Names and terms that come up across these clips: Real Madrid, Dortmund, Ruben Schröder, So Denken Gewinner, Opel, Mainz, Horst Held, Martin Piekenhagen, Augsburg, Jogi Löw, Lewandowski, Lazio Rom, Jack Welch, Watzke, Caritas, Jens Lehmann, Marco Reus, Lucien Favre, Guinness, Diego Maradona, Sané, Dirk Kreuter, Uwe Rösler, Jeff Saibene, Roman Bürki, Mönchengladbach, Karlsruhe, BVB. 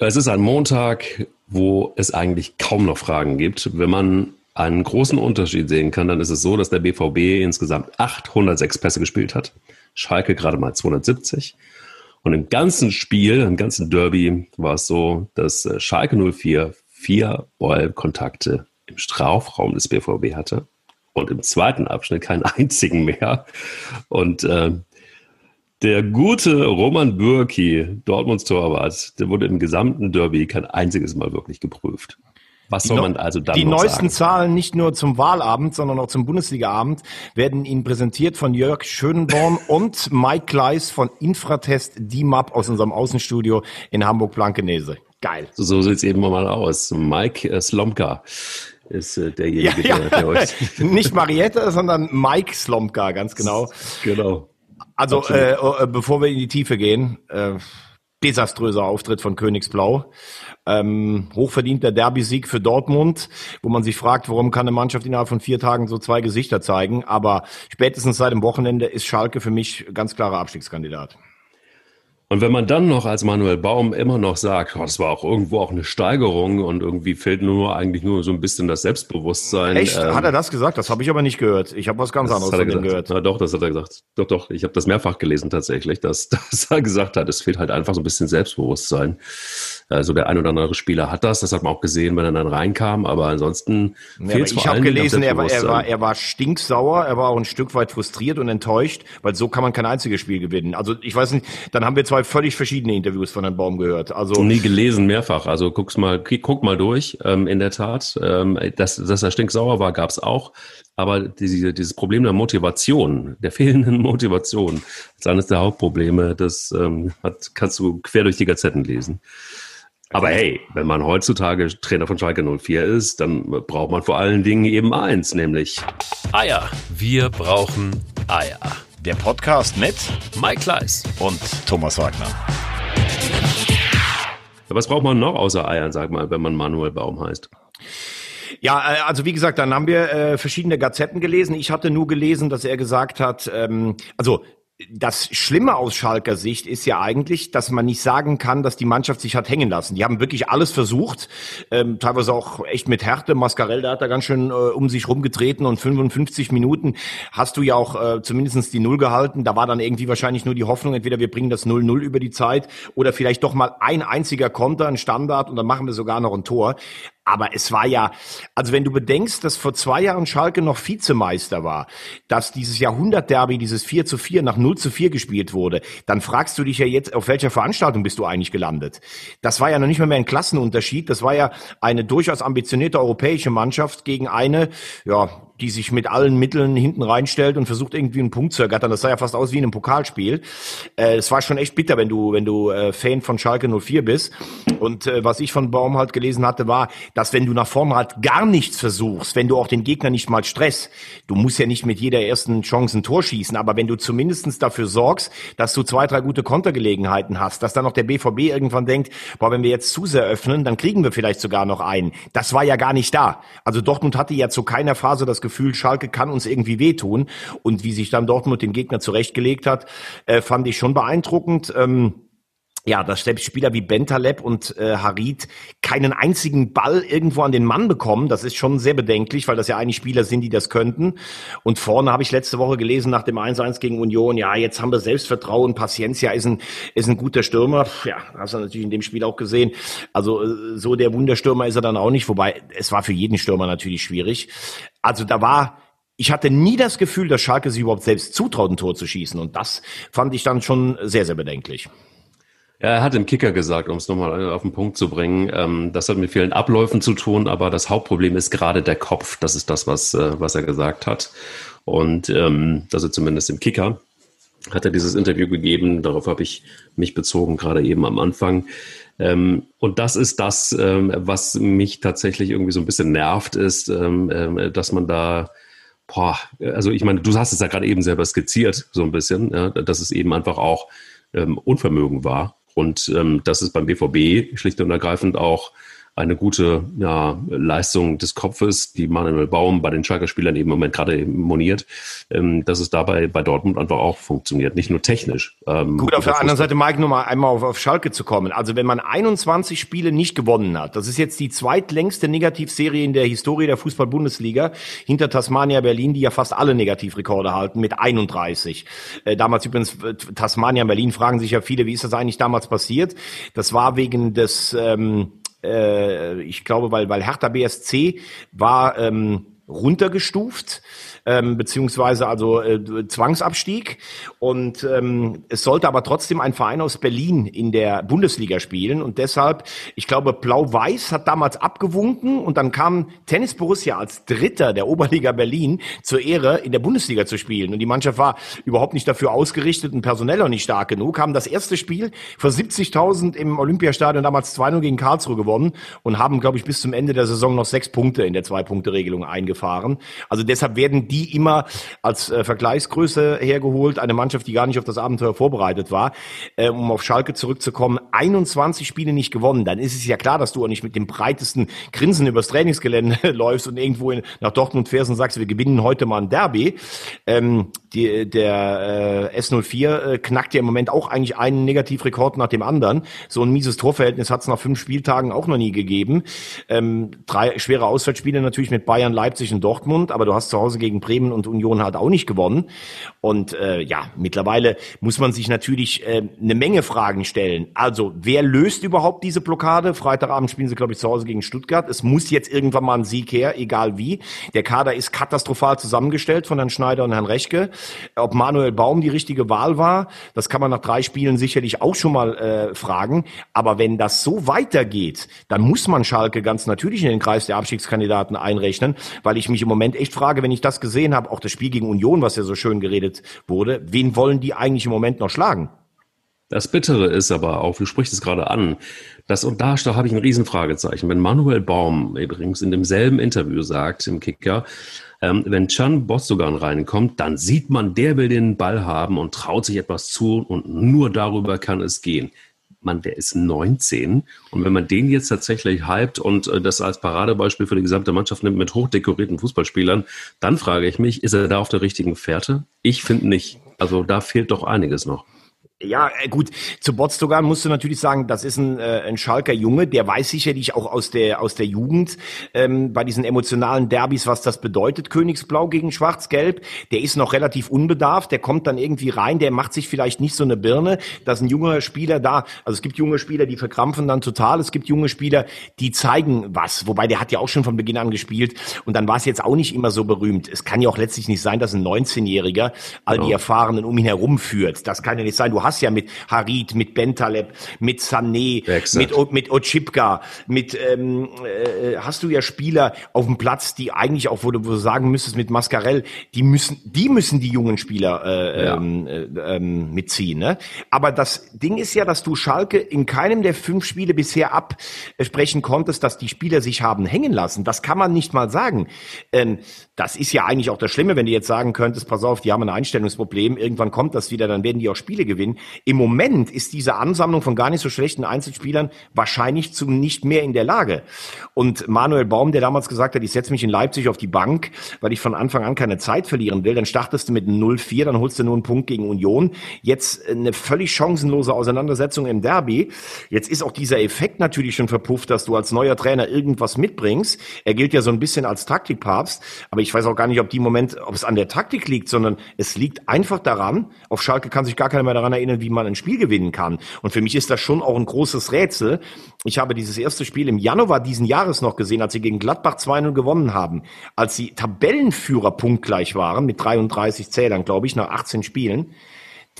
Es ist ein Montag, wo es eigentlich kaum noch Fragen gibt. Wenn man einen großen Unterschied sehen kann, dann ist es so, dass der BVB insgesamt 806 Pässe gespielt hat, Schalke gerade mal 270. Und im ganzen Spiel, im ganzen Derby war es so, dass Schalke 04 4 Ballkontakte im Strafraum des BVB hatte und im zweiten Abschnitt keinen einzigen mehr. Und der gute Roman Bürki, Dortmunds Torwart, der wurde im gesamten Derby kein einziges Mal wirklich geprüft. Was soll man also dann noch sagen? Die neuesten Zahlen nicht nur zum Wahlabend, sondern auch zum Bundesligaabend werden Ihnen präsentiert von Jörg Schönenborn und Mike Kleis von Infratest D-Map aus unserem Außenstudio in Hamburg-Blankenese. Geil. So sieht's eben mal aus. Mike Slomka ist derjenige, der euch... Nicht Marietta, sondern Mike Slomka, ganz genau. Genau. Also, bevor wir in die Tiefe gehen... Desaströser Auftritt von Königsblau. Hochverdienter Derby-Sieg für Dortmund, wo man sich fragt, warum kann eine Mannschaft innerhalb von 4 Tagen so 2 Gesichter zeigen. Aber spätestens seit dem Wochenende ist Schalke für mich ganz klarer Abstiegskandidat. Und wenn man dann noch als Manuel Baum immer noch sagt, das war auch irgendwo auch eine Steigerung und irgendwie fehlt eigentlich nur so ein bisschen das Selbstbewusstsein. Echt? Hat er das gesagt? Das habe ich aber nicht gehört. Ich habe was ganz anderes von ihm gehört. Na doch, das hat er gesagt. Doch. Ich habe das mehrfach gelesen tatsächlich, dass er gesagt hat, es fehlt halt einfach so ein bisschen Selbstbewusstsein. Also der ein oder andere Spieler hat das. Das hat man auch gesehen, wenn er dann reinkam. Aber ansonsten fehlt es vor allem. Ich habe gelesen, er war stinksauer. Er war auch ein Stück weit frustriert und enttäuscht, weil so kann man kein einziges Spiel gewinnen. Also ich weiß nicht, dann haben wir zwei völlig verschiedene Interviews von Herrn Baum gehört. Also nie gelesen, mehrfach. Also guck mal durch. In der Tat, dass er stinksauer war, gab es auch. Aber dieses Problem der Motivation, der fehlenden Motivation, ist eines der Hauptprobleme. Das kannst du quer durch die Gazetten lesen. Aber hey, wenn man heutzutage Trainer von Schalke 04 ist, dann braucht man vor allen Dingen eben eins, nämlich Eier. Wir brauchen Eier. Der Podcast mit Mike Kleis und Thomas Wagner. Was braucht man noch außer Eiern, sag mal, wenn man Manuel Baum heißt? Ja, also wie gesagt, dann haben wir verschiedene Gazetten gelesen. Ich hatte nur gelesen, dass er gesagt hat, das Schlimme aus Schalker Sicht ist ja eigentlich, dass man nicht sagen kann, dass die Mannschaft sich hat hängen lassen. Die haben wirklich alles versucht, teilweise auch echt mit Härte. Mascarell, da hat er ganz schön um sich rumgetreten und 55 Minuten hast du ja auch zumindest die Null gehalten. Da war dann irgendwie wahrscheinlich nur die Hoffnung, entweder wir bringen das 0-0 über die Zeit oder vielleicht doch mal ein einziger Konter, ein Standard und dann machen wir sogar noch ein Tor. Aber es war ja, also wenn du bedenkst, dass vor 2 Jahren Schalke noch Vizemeister war, dass dieses Jahrhundertderby, dieses 4-4 nach 0-4 gespielt wurde, dann fragst du dich ja jetzt, auf welcher Veranstaltung bist du eigentlich gelandet? Das war ja noch nicht mal mehr ein Klassenunterschied, das war ja eine durchaus ambitionierte europäische Mannschaft gegen eine, die sich mit allen Mitteln hinten reinstellt und versucht irgendwie einen Punkt zu ergattern. Das sah ja fast aus wie in einem Pokalspiel. Es war schon echt bitter, wenn du Fan von Schalke 04 bist. Und was ich von Baum halt gelesen hatte, war, dass wenn du nach vorne halt gar nichts versuchst, wenn du auch den Gegner nicht mal stresst, du musst ja nicht mit jeder ersten Chance ein Tor schießen, aber wenn du zumindest dafür sorgst, dass du 2, 3 gute Kontergelegenheiten hast, dass dann auch der BVB irgendwann denkt, wenn wir jetzt zu sehr öffnen, dann kriegen wir vielleicht sogar noch einen. Das war ja gar nicht da. Also Dortmund hatte ja zu keiner Phase das Gefühl, Schalke kann uns irgendwie wehtun. Und wie sich dann Dortmund den Gegner zurechtgelegt hat, fand ich schon beeindruckend. Dass selbst Spieler wie Bentaleb und Harit keinen einzigen Ball irgendwo an den Mann bekommen, das ist schon sehr bedenklich, weil das ja eigentlich Spieler sind, die das könnten. Und vorne habe ich letzte Woche gelesen, nach dem 1-1 gegen Union, jetzt haben wir Selbstvertrauen, Paciência ist ein guter Stürmer. Ja, hast du natürlich in dem Spiel auch gesehen. Also so der Wunderstürmer ist er dann auch nicht, wobei es war für jeden Stürmer natürlich schwierig. Also ich hatte nie das Gefühl, dass Schalke sich überhaupt selbst zutraut, ein Tor zu schießen. Und das fand ich dann schon sehr, sehr bedenklich. Ja, er hat im Kicker gesagt, um es nochmal auf den Punkt zu bringen, das hat mit vielen Abläufen zu tun, aber das Hauptproblem ist gerade der Kopf. Das ist das, was er gesagt hat. Und also zumindest im Kicker hat er dieses Interview gegeben. Darauf habe ich mich bezogen, gerade eben am Anfang. Und das ist das, was mich tatsächlich irgendwie so ein bisschen nervt, ist, dass man da... ich meine, du hast es ja gerade eben selber skizziert, so ein bisschen, ja, dass es eben einfach auch Unvermögen war und dass es beim BVB schlicht und ergreifend auch eine gute Leistung des Kopfes, die Manuel Baum bei den Schalke-Spielern eben im Moment gerade moniert, dass es dabei bei Dortmund einfach auch funktioniert, nicht nur technisch. Gut, auf der anderen Seite, Mike, nur mal einmal auf Schalke zu kommen. Also wenn man 21 Spiele nicht gewonnen hat, das ist jetzt die zweitlängste Negativserie in der Historie der Fußball-Bundesliga, hinter Tasmania Berlin, die ja fast alle Negativrekorde halten, mit 31. Damals übrigens Tasmania Berlin, fragen sich ja viele, wie ist das eigentlich damals passiert? Das war wegen des... ich glaube, weil Hertha BSC war runtergestuft, beziehungsweise also Zwangsabstieg, und es sollte aber trotzdem ein Verein aus Berlin in der Bundesliga spielen, und deshalb, ich glaube, Blau-Weiß hat damals abgewunken, und dann kam Tennis Borussia als Dritter der Oberliga Berlin zur Ehre, in der Bundesliga zu spielen, und die Mannschaft war überhaupt nicht dafür ausgerichtet und personell auch nicht stark genug, haben das erste Spiel vor 70.000 im Olympiastadion damals 2-0 gegen Karlsruhe gewonnen und haben, glaube ich, bis zum Ende der Saison noch 6 Punkte in der 2-Punkte-Regelung eingefahren. Also deshalb werden die immer als Vergleichsgröße hergeholt. Eine Mannschaft, die gar nicht auf das Abenteuer vorbereitet war. Um auf Schalke zurückzukommen, 21 Spiele nicht gewonnen. Dann ist es ja klar, dass du auch nicht mit dem breitesten Grinsen übers Trainingsgelände läufst und irgendwo nach Dortmund fährst und sagst, wir gewinnen heute mal ein Derby. Der S04 knackt ja im Moment auch eigentlich einen Negativrekord nach dem anderen. So ein mieses Torverhältnis hat es nach 5 Spieltagen auch noch nie gegeben. 3 schwere Auswärtsspiele natürlich mit Bayern, Leipzig und Dortmund, aber du hast zu Hause gegen Bremen und Union halt auch nicht gewonnen. Und mittlerweile muss man sich natürlich eine Menge Fragen stellen. Also, wer löst überhaupt diese Blockade? Freitagabend spielen sie, glaube ich, zu Hause gegen Stuttgart. Es muss jetzt irgendwann mal ein Sieg her, egal wie. Der Kader ist katastrophal zusammengestellt von Herrn Schneider und Herrn Rechke. Ob Manuel Baum die richtige Wahl war, das kann man nach 3 Spielen sicherlich auch schon mal fragen. Aber wenn das so weitergeht, dann muss man Schalke ganz natürlich in den Kreis der Abstiegskandidaten einrechnen, weil ich mich im Moment echt frage, wenn ich das gesehen habe, auch das Spiel gegen Union, was ja so schön geredet wurde, wen wollen die eigentlich im Moment noch schlagen? Das Bittere ist aber auch, du sprichst es gerade an, da habe ich ein Riesenfragezeichen. Wenn Manuel Baum übrigens in demselben Interview sagt, im Kicker, wenn Can Bozdogan reinkommt, dann sieht man, der will den Ball haben und traut sich etwas zu, und nur darüber kann es gehen. Mann, der ist 19, und wenn man den jetzt tatsächlich hypt und das als Paradebeispiel für die gesamte Mannschaft nimmt mit hochdekorierten Fußballspielern, dann frage ich mich, ist er da auf der richtigen Fährte? Ich finde nicht. Also da fehlt doch einiges noch. Ja, gut, zu Bozdogan musst du natürlich sagen, das ist ein Schalker Junge, der weiß sicherlich auch aus der Jugend bei diesen emotionalen Derbys, was das bedeutet, Königsblau gegen Schwarz-Gelb. Der ist noch relativ unbedarft, der kommt dann irgendwie rein, der macht sich vielleicht nicht so eine Birne, dass ein junger Spieler da, also es gibt junge Spieler, die verkrampfen dann total, es gibt junge Spieler, die zeigen was, wobei der hat ja auch schon von Beginn an gespielt, und dann war es jetzt auch nicht immer so berühmt. Es kann ja auch letztlich nicht sein, dass ein 19-Jähriger all die Erfahrenen um ihn herum führt. Das kann ja nicht sein. Du hast ja mit Harit, mit Bentaleb, mit Sané, mit Otschipka, hast du ja Spieler auf dem Platz, die eigentlich auch, wo du sagen müsstest, mit Mascarell, die müssen die jungen Spieler mitziehen. Ne? Aber das Ding ist ja, dass du Schalke in keinem der 5 Spiele bisher absprechen konntest, dass die Spieler sich haben hängen lassen. Das kann man nicht mal sagen. Das ist ja eigentlich auch das Schlimme, wenn du jetzt sagen könntest, pass auf, die haben ein Einstellungsproblem, irgendwann kommt das wieder, dann werden die auch Spiele gewinnen. Im Moment ist diese Ansammlung von gar nicht so schlechten Einzelspielern wahrscheinlich zu nicht mehr in der Lage. Und Manuel Baum, der damals gesagt hat, ich setze mich in Leipzig auf die Bank, weil ich von Anfang an keine Zeit verlieren will, dann startest du mit 0-4, dann holst du nur einen Punkt gegen Union. Jetzt eine völlig chancenlose Auseinandersetzung im Derby. Jetzt ist auch dieser Effekt natürlich schon verpufft, dass du als neuer Trainer irgendwas mitbringst. Er gilt ja so ein bisschen als Taktikpapst, aber ich weiß auch gar nicht, ob es an der Taktik liegt, sondern es liegt einfach daran, auf Schalke kann sich gar keiner mehr daran erinnern, wie man ein Spiel gewinnen kann. Und für mich ist das schon auch ein großes Rätsel. Ich habe dieses erste Spiel im Januar diesen Jahres noch gesehen, als sie gegen Gladbach 2-0 gewonnen haben. Als sie Tabellenführer punktgleich waren, mit 33 Zählern, glaube ich, nach 18 Spielen,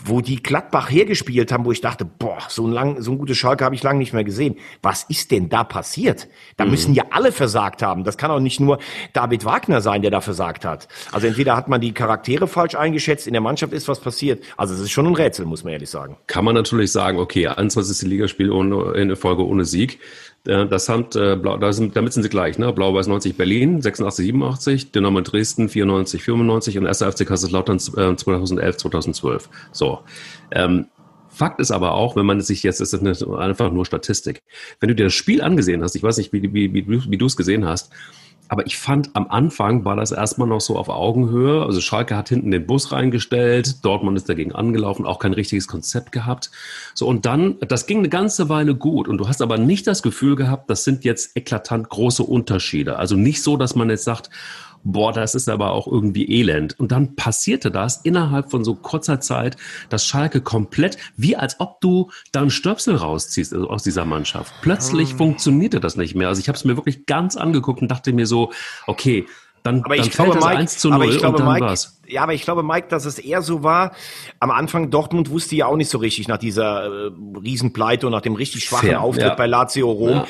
wo die Gladbach hergespielt haben, wo ich dachte, boah, so ein gutes Schalke habe ich lange nicht mehr gesehen. Was ist denn da passiert? Da müssen ja alle versagt haben. Das kann auch nicht nur David Wagner sein, der da versagt hat. Also entweder hat man die Charaktere falsch eingeschätzt, in der Mannschaft ist was passiert. Also es ist schon ein Rätsel, muss man ehrlich sagen. Kann man natürlich sagen, okay, 21. Ligaspiel in Folge ohne Sieg. Damit sind sie gleich, ne? Blau-Weiß 90 Berlin, 86, 87, Dynamo Dresden, 94, 95 und 1. FC Kaiserslautern 2011, 2012. So. Fakt ist aber auch, wenn man sich jetzt, das ist einfach nur Statistik, wenn du dir das Spiel angesehen hast, ich weiß nicht, wie du es gesehen hast, aber ich fand, am Anfang war das erstmal noch so auf Augenhöhe. Also Schalke hat hinten den Bus reingestellt, Dortmund ist dagegen angelaufen, auch kein richtiges Konzept gehabt. So, und dann, das ging eine ganze Weile gut. Und du hast aber nicht das Gefühl gehabt, das sind jetzt eklatant große Unterschiede. Also nicht so, dass man jetzt sagt, boah, das ist aber auch irgendwie elend. Und dann passierte das innerhalb von so kurzer Zeit, dass Schalke komplett, wie als ob du da einen Stöpsel rausziehst, also aus dieser Mannschaft. Plötzlich funktionierte das nicht mehr. Also ich habe es mir wirklich ganz angeguckt und dachte mir so, okay, dann fällt das 1-0 und dann war's. Ja, aber ich glaube, Mike, dass es eher so war, am Anfang Dortmund wusste ja auch nicht so richtig nach dieser Riesenpleite und nach dem richtig schwachen Auftritt bei Lazio Rom,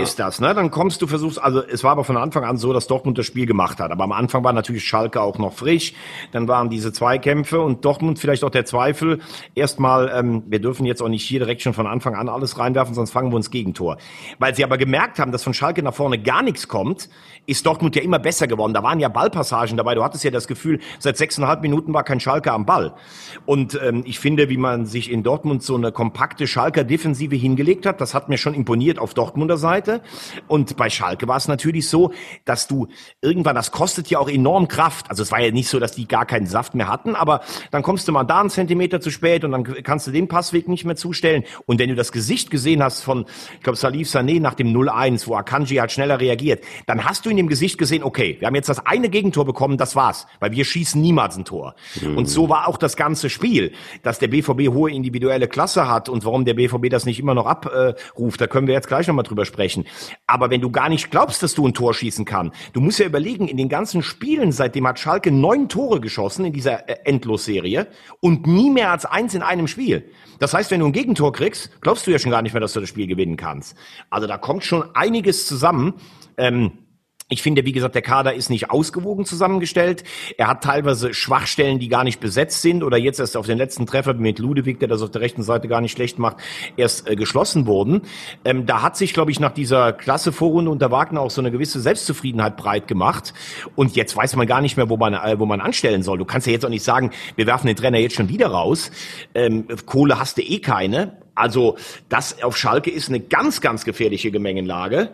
ist das, ne? Dann kommst du, versuchst, also es war aber von Anfang an so, dass Dortmund das Spiel gemacht hat, aber am Anfang war natürlich Schalke auch noch frisch, dann waren diese Zweikämpfe und Dortmund vielleicht auch der Zweifel, erstmal, wir dürfen jetzt auch nicht hier direkt schon von Anfang an alles reinwerfen, sonst fangen wir uns Gegentor. Weil sie aber gemerkt haben, dass von Schalke nach vorne gar nichts kommt, ist Dortmund ja immer besser geworden, da waren ja Ballpassagen dabei, du hattest ja das Gefühl, seit 6,5 Minuten war kein Schalke am Ball. Und ich finde, wie man sich in Dortmund so eine kompakte Schalker-Defensive hingelegt hat, das hat mir schon imponiert auf Dortmunder Seite. Und bei Schalke war es natürlich so, dass du irgendwann, das kostet ja auch enorm Kraft. Also es war ja nicht so, dass die gar keinen Saft mehr hatten, aber dann kommst du mal da einen Zentimeter zu spät und dann kannst du den Passweg nicht mehr zustellen. Und wenn du das Gesicht gesehen hast von, ich glaube, Salif Sané nach dem 0-1, wo Akanji halt schneller reagiert, dann hast du in dem Gesicht gesehen, okay, wir haben jetzt das eine Gegentor bekommen, das war's. Weil wir schießen niemals ein Tor. Und so war auch das ganze Spiel, dass der BVB hohe individuelle Klasse hat und warum der BVB das nicht immer noch abruft, da können wir jetzt gleich nochmal drüber sprechen. Aber wenn du gar nicht glaubst, dass du ein Tor schießen kannst, du musst ja überlegen, in den ganzen Spielen, seitdem hat Schalke 9 Tore geschossen in dieser Endlosserie und nie mehr als 1 in einem Spiel. Das heißt, wenn du ein Gegentor kriegst, glaubst du ja schon gar nicht mehr, dass du das Spiel gewinnen kannst. Also da kommt schon einiges zusammen. Ich finde, wie gesagt, der Kader ist nicht ausgewogen zusammengestellt. Er hat teilweise Schwachstellen, die gar nicht besetzt sind oder jetzt erst auf den letzten Treffer mit Ludewig, der das auf der rechten Seite gar nicht schlecht macht, erst geschlossen wurden. Da hat sich, glaube ich, nach dieser Klasse-Vorrunde unter Wagner auch so eine gewisse Selbstzufriedenheit breit gemacht. Und jetzt weiß man gar nicht mehr, wo man anstellen soll. Du kannst ja jetzt auch nicht sagen, wir werfen den Trainer jetzt schon wieder raus. Kohle hast du eh keine. Also das auf Schalke ist eine ganz, ganz gefährliche Gemengenlage.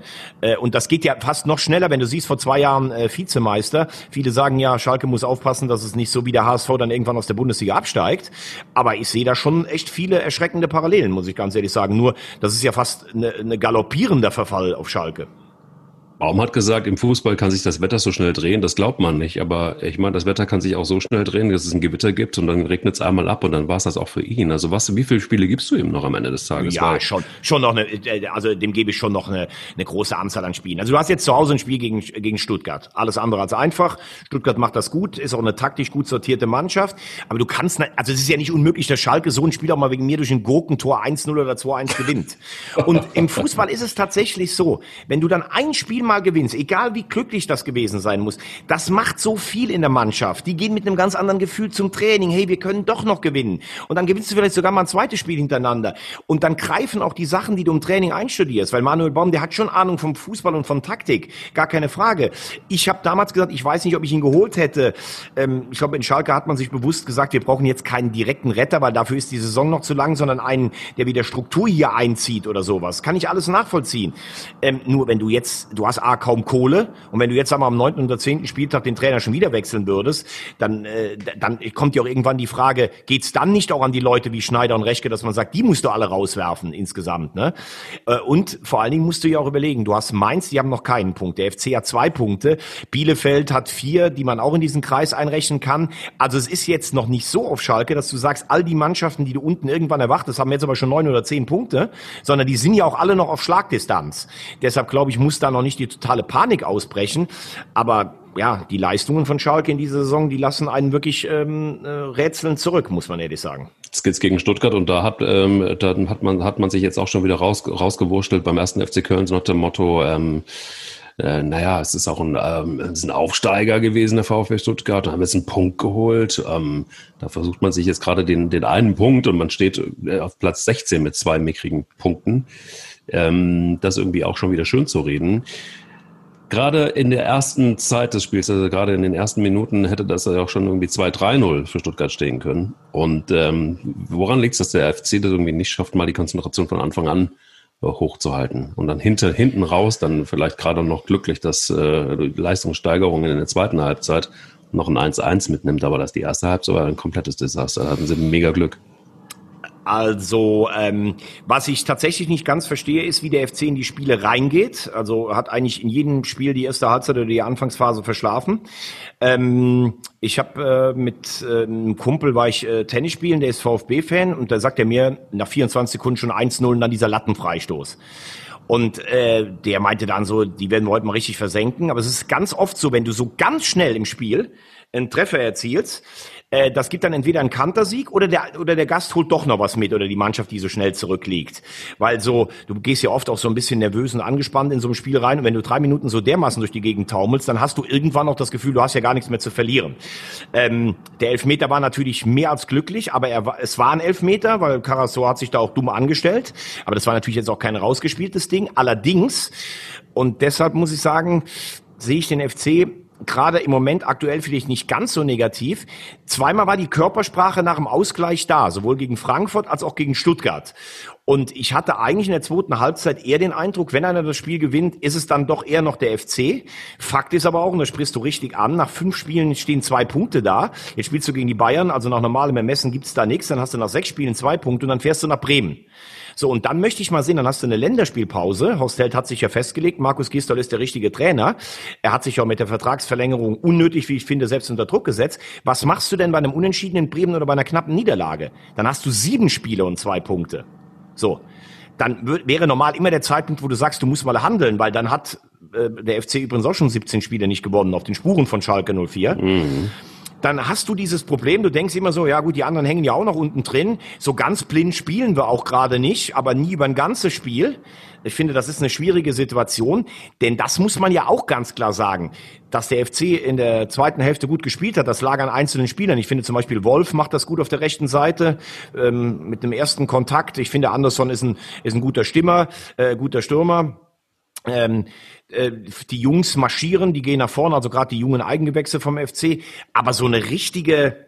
Und das geht ja fast noch schneller, wenn du siehst, vor 2 Jahren Vizemeister. Viele sagen ja, Schalke muss aufpassen, dass es nicht so wie der HSV dann irgendwann aus der Bundesliga absteigt. Aber ich sehe da schon echt viele erschreckende Parallelen, muss ich ganz ehrlich sagen. Nur, das ist ja fast ein galoppierender Verfall auf Schalke. Baum hat gesagt, im Fußball kann sich das Wetter so schnell drehen, das glaubt man nicht, aber ich meine, das Wetter kann sich auch so schnell drehen, dass es ein Gewitter gibt und dann regnet es einmal ab und dann war es das auch für ihn. Also was, wie viele Spiele gibst du ihm noch am Ende des Tages? Ja, schon noch eine, also dem gebe ich schon noch eine große Anzahl an Spielen. Also du hast jetzt zu Hause ein Spiel gegen Stuttgart, alles andere als einfach. Stuttgart macht das gut, ist auch eine taktisch gut sortierte Mannschaft, aber du kannst, also es ist ja nicht unmöglich, dass Schalke so ein Spiel auch mal wegen mir durch ein Gurkentor 1-0 oder 2-1 gewinnt. Und im Fußball ist es tatsächlich so, wenn du dann ein Spiel mal gewinnst, egal wie glücklich das gewesen sein muss, das macht so viel in der Mannschaft. Die gehen mit einem ganz anderen Gefühl zum Training. Hey, wir können doch noch gewinnen. Und dann gewinnst du vielleicht sogar mal ein zweites Spiel hintereinander. Und dann greifen auch die Sachen, die du im Training einstudierst. Weil Manuel Baum, der hat schon Ahnung vom Fußball und von Taktik. Gar keine Frage. Ich habe damals gesagt, ich weiß nicht, ob ich ihn geholt hätte. Ich glaube, in Schalke hat man sich bewusst gesagt, wir brauchen jetzt keinen direkten Retter, weil dafür ist die Saison noch zu lang, sondern einen, der wieder Struktur hier einzieht oder sowas. Kann ich alles nachvollziehen. Nur wenn du hast A, kaum Kohle und wenn du jetzt am 9. oder 10. Spieltag den Trainer schon wieder wechseln würdest, dann kommt ja auch irgendwann die Frage, geht's dann nicht auch an die Leute wie Schneider und Rechke, dass man sagt, die musst du alle rauswerfen insgesamt, ne? Und vor allen Dingen musst du ja auch überlegen, du hast Mainz, die haben noch keinen Punkt, der FC hat 2 Punkte, Bielefeld hat 4, die man auch in diesen Kreis einrechnen kann, also es ist jetzt noch nicht so auf Schalke, dass du sagst, all die Mannschaften, die du unten irgendwann erwartest, haben jetzt aber schon 9 oder 10 Punkte, sondern die sind ja auch alle noch auf Schlagdistanz, deshalb glaube ich, muss da noch nicht die totale Panik ausbrechen, aber ja, die Leistungen von Schalke in dieser Saison, die lassen einen wirklich rätseln zurück, muss man ehrlich sagen. Jetzt geht's gegen Stuttgart und da hat man sich jetzt auch schon wieder rausgewurschtelt beim 1. FC Köln, so nach dem Motto, es ist auch ein Aufsteiger gewesen, der VfB Stuttgart, da haben wir jetzt einen Punkt geholt, da versucht man sich jetzt gerade den einen Punkt und man steht auf Platz 16 mit 2 mickrigen Punkten. Das irgendwie auch schon wieder schön zu reden. Gerade in der ersten Zeit des Spiels, also gerade in den ersten Minuten, hätte das ja auch schon irgendwie 2-3-0 für Stuttgart stehen können. Und woran liegt es, dass der FC das irgendwie nicht schafft, mal die Konzentration von Anfang an hochzuhalten und dann hinten raus dann vielleicht gerade noch glücklich, dass die Leistungssteigerung in der zweiten Halbzeit noch ein 1-1 mitnimmt, aber dass die erste Halbzeit war ein komplettes Desaster, da hatten sie mega Glück. Also, was ich tatsächlich nicht ganz verstehe, ist, wie der FC in die Spiele reingeht. Also hat eigentlich in jedem Spiel die erste Halbzeit oder die Anfangsphase verschlafen. Ich habe mit einem Kumpel, war ich Tennis spielen, der ist VfB-Fan, und da sagt er mir nach 24 Sekunden schon 1-0 und dann dieser Lattenfreistoß. Und der meinte dann so, die werden wir heute mal richtig versenken. Aber es ist ganz oft so, wenn du so ganz schnell im Spiel einen Treffer erzielst, das gibt dann entweder einen Kantersieg oder der Gast holt doch noch was mit oder die Mannschaft, die so schnell zurückliegt. Weil so, du gehst ja oft auch so ein bisschen nervös und angespannt in so ein Spiel rein, und wenn du 3 Minuten so dermaßen durch die Gegend taumelst, dann hast du irgendwann auch das Gefühl, du hast ja gar nichts mehr zu verlieren. Der Elfmeter war natürlich mehr als glücklich, aber es war ein Elfmeter, weil Carasso hat sich da auch dumm angestellt. Aber das war natürlich jetzt auch kein rausgespieltes Ding. Allerdings, und deshalb muss ich sagen, sehe ich den FC gerade im Moment aktuell vielleicht nicht ganz so negativ. Zweimal war die Körpersprache nach dem Ausgleich da, sowohl gegen Frankfurt als auch gegen Stuttgart. Und ich hatte eigentlich in der zweiten Halbzeit eher den Eindruck, wenn einer das Spiel gewinnt, ist es dann doch eher noch der FC. Fakt ist aber auch, und das sprichst du richtig an, nach 5 Spielen stehen 2 Punkte da. Jetzt spielst du gegen die Bayern, also nach normalem Ermessen gibt's da nichts. Dann hast du nach 6 Spielen 2 Punkte und dann fährst du nach Bremen. So, und dann möchte ich mal sehen, dann hast du eine Länderspielpause. Horst Held hat sich ja festgelegt, Markus Gisdol ist der richtige Trainer. Er hat sich ja mit der Vertragsverlängerung unnötig, wie ich finde, selbst unter Druck gesetzt. Was machst du denn bei einem unentschiedenen Bremen oder bei einer knappen Niederlage? Dann hast du 7 Spiele und 2 Punkte. So, dann wäre normal immer der Zeitpunkt, wo du sagst, du musst mal handeln, weil dann hat der FC übrigens auch schon 17 Spiele nicht gewonnen, auf den Spuren von Schalke 04. Mhm. Dann hast du dieses Problem, du denkst immer so, ja gut, die anderen hängen ja auch noch unten drin, so ganz blind spielen wir auch gerade nicht, aber nie über ein ganzes Spiel. Ich finde, das ist eine schwierige Situation, denn das muss man ja auch ganz klar sagen, dass der FC in der zweiten Hälfte gut gespielt hat, das lag an einzelnen Spielern. Ich finde zum Beispiel, Wolf macht das gut auf der rechten Seite, mit einem ersten Kontakt. Ich finde, Andersson ist ein guter Stürmer. Die Jungs marschieren, die gehen nach vorne, also gerade die jungen Eigengewächse vom FC. Aber so eine richtige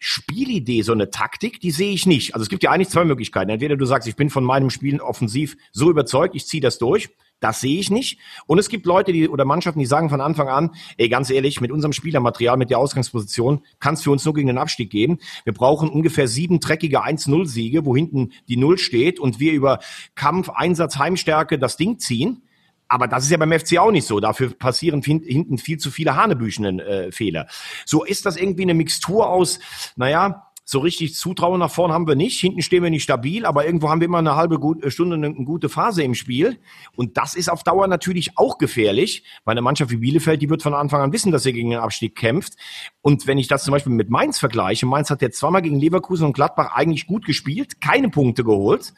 Spielidee, so eine Taktik, die sehe ich nicht. Also es gibt ja eigentlich 2 Möglichkeiten. Entweder du sagst, ich bin von meinem Spielen offensiv so überzeugt, ich ziehe das durch. Das sehe ich nicht. Und es gibt Leute, die oder Mannschaften, die sagen von Anfang an, ey, ganz ehrlich, mit unserem Spielermaterial, mit der Ausgangsposition, kann es für uns nur gegen den Abstieg gehen. Wir brauchen ungefähr 7 dreckige 1-0-Siege, wo hinten die 0 steht und wir über Kampf, Einsatz, Heimstärke das Ding ziehen. Aber das ist ja beim FC auch nicht so. Dafür passieren hinten viel zu viele hanebüchenden Fehler. So ist das irgendwie eine Mixtur aus, naja, so richtig Zutrauen nach vorn haben wir nicht, hinten stehen wir nicht stabil, aber irgendwo haben wir immer eine halbe Stunde eine gute Phase im Spiel. Und das ist auf Dauer natürlich auch gefährlich, weil eine Mannschaft wie Bielefeld, die wird von Anfang an wissen, dass sie gegen den Abstieg kämpft. Und wenn ich das zum Beispiel mit Mainz vergleiche, Mainz hat jetzt zweimal gegen Leverkusen und Gladbach eigentlich gut gespielt, keine Punkte geholt.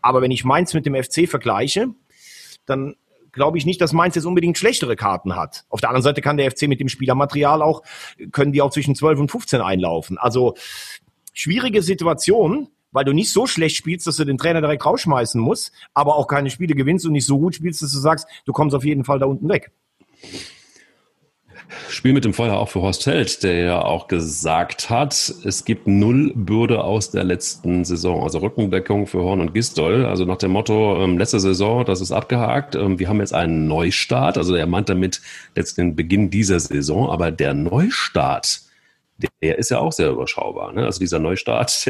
Aber wenn ich Mainz mit dem FC vergleiche, dann glaube ich nicht, dass Mainz jetzt unbedingt schlechtere Karten hat. Auf der anderen Seite kann der FC mit dem Spielermaterial auch, können die auch zwischen 12 und 15 einlaufen. Also schwierige Situation, weil du nicht so schlecht spielst, dass du den Trainer direkt rausschmeißen musst, aber auch keine Spiele gewinnst und nicht so gut spielst, dass du sagst, du kommst auf jeden Fall da unten weg. Spiel mit dem Feuer auch für Horst Held, der ja auch gesagt hat, es gibt 0 Bürde aus der letzten Saison, also Rückendeckung für Horn und Gisdol, also nach dem Motto, letzte Saison, das ist abgehakt, wir haben jetzt einen Neustart, also er meint damit jetzt den Beginn dieser Saison, aber der Neustart, der ist ja auch sehr überschaubar, ne? Also dieser Neustart,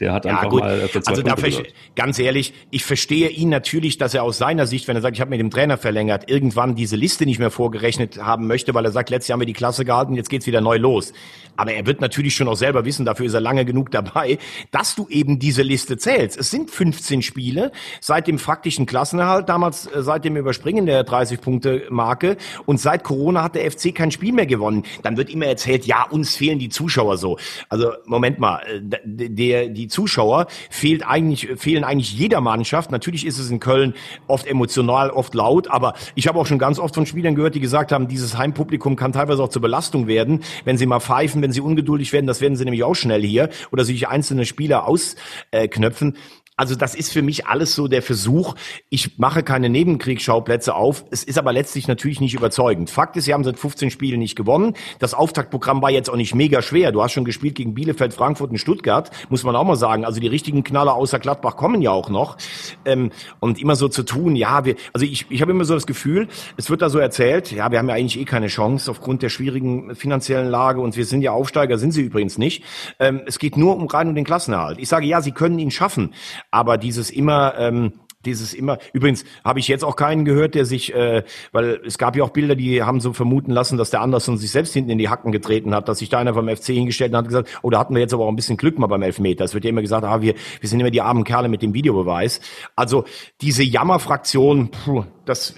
der hat ja, einfach gut. Mal für 2 Punkte ganz ehrlich, ich verstehe ihn natürlich, dass er aus seiner Sicht, wenn er sagt, ich habe mit dem Trainer verlängert, irgendwann diese Liste nicht mehr vorgerechnet haben möchte, weil er sagt, letztes Jahr haben wir die Klasse gehalten, jetzt geht's wieder neu los. Aber er wird natürlich schon auch selber wissen, dafür ist er lange genug dabei, dass du eben diese Liste zählst. Es sind 15 Spiele seit dem faktischen Klassenerhalt, damals seit dem Überspringen der 30-Punkte-Marke, und seit Corona hat der FC kein Spiel mehr gewonnen. Dann wird immer erzählt, ja, uns fehlen die Zuschauer so. Also Moment mal, die Zuschauer fehlen eigentlich jeder Mannschaft. Natürlich ist es in Köln oft emotional, oft laut, aber ich habe auch schon ganz oft von Spielern gehört, die gesagt haben, dieses Heimpublikum kann teilweise auch zur Belastung werden, wenn sie mal pfeifen, wenn sie ungeduldig werden, das werden sie nämlich auch schnell hier, oder sich einzelne Spieler ausknöpfen. Also das ist für mich alles so der Versuch, ich mache keine Nebenkriegsschauplätze auf. Es ist aber letztlich natürlich nicht überzeugend. Fakt ist, sie haben seit 15 Spielen nicht gewonnen. Das Auftaktprogramm war jetzt auch nicht mega schwer. Du hast schon gespielt gegen Bielefeld, Frankfurt und Stuttgart, muss man auch mal sagen. Also die richtigen Knaller außer Gladbach kommen ja auch noch. Und immer so zu tun, ja, ich habe immer so das Gefühl, es wird da so erzählt, ja, wir haben ja eigentlich eh keine Chance aufgrund der schwierigen finanziellen Lage und wir sind ja Aufsteiger, sind sie übrigens nicht. Es geht nur um rein und den Klassenerhalt. Ich sage, ja, sie können ihn schaffen. Aber dieses immer, übrigens habe ich jetzt auch keinen gehört, der sich, weil es gab ja auch Bilder, die haben so vermuten lassen, dass der Anderson sich selbst hinten in die Hacken getreten hat, dass sich da einer vom FC hingestellt hat und gesagt, oh, da hatten wir jetzt aber auch ein bisschen Glück mal beim Elfmeter. Es wird ja immer gesagt, wir sind immer die armen Kerle mit dem Videobeweis. Also diese Jammerfraktion,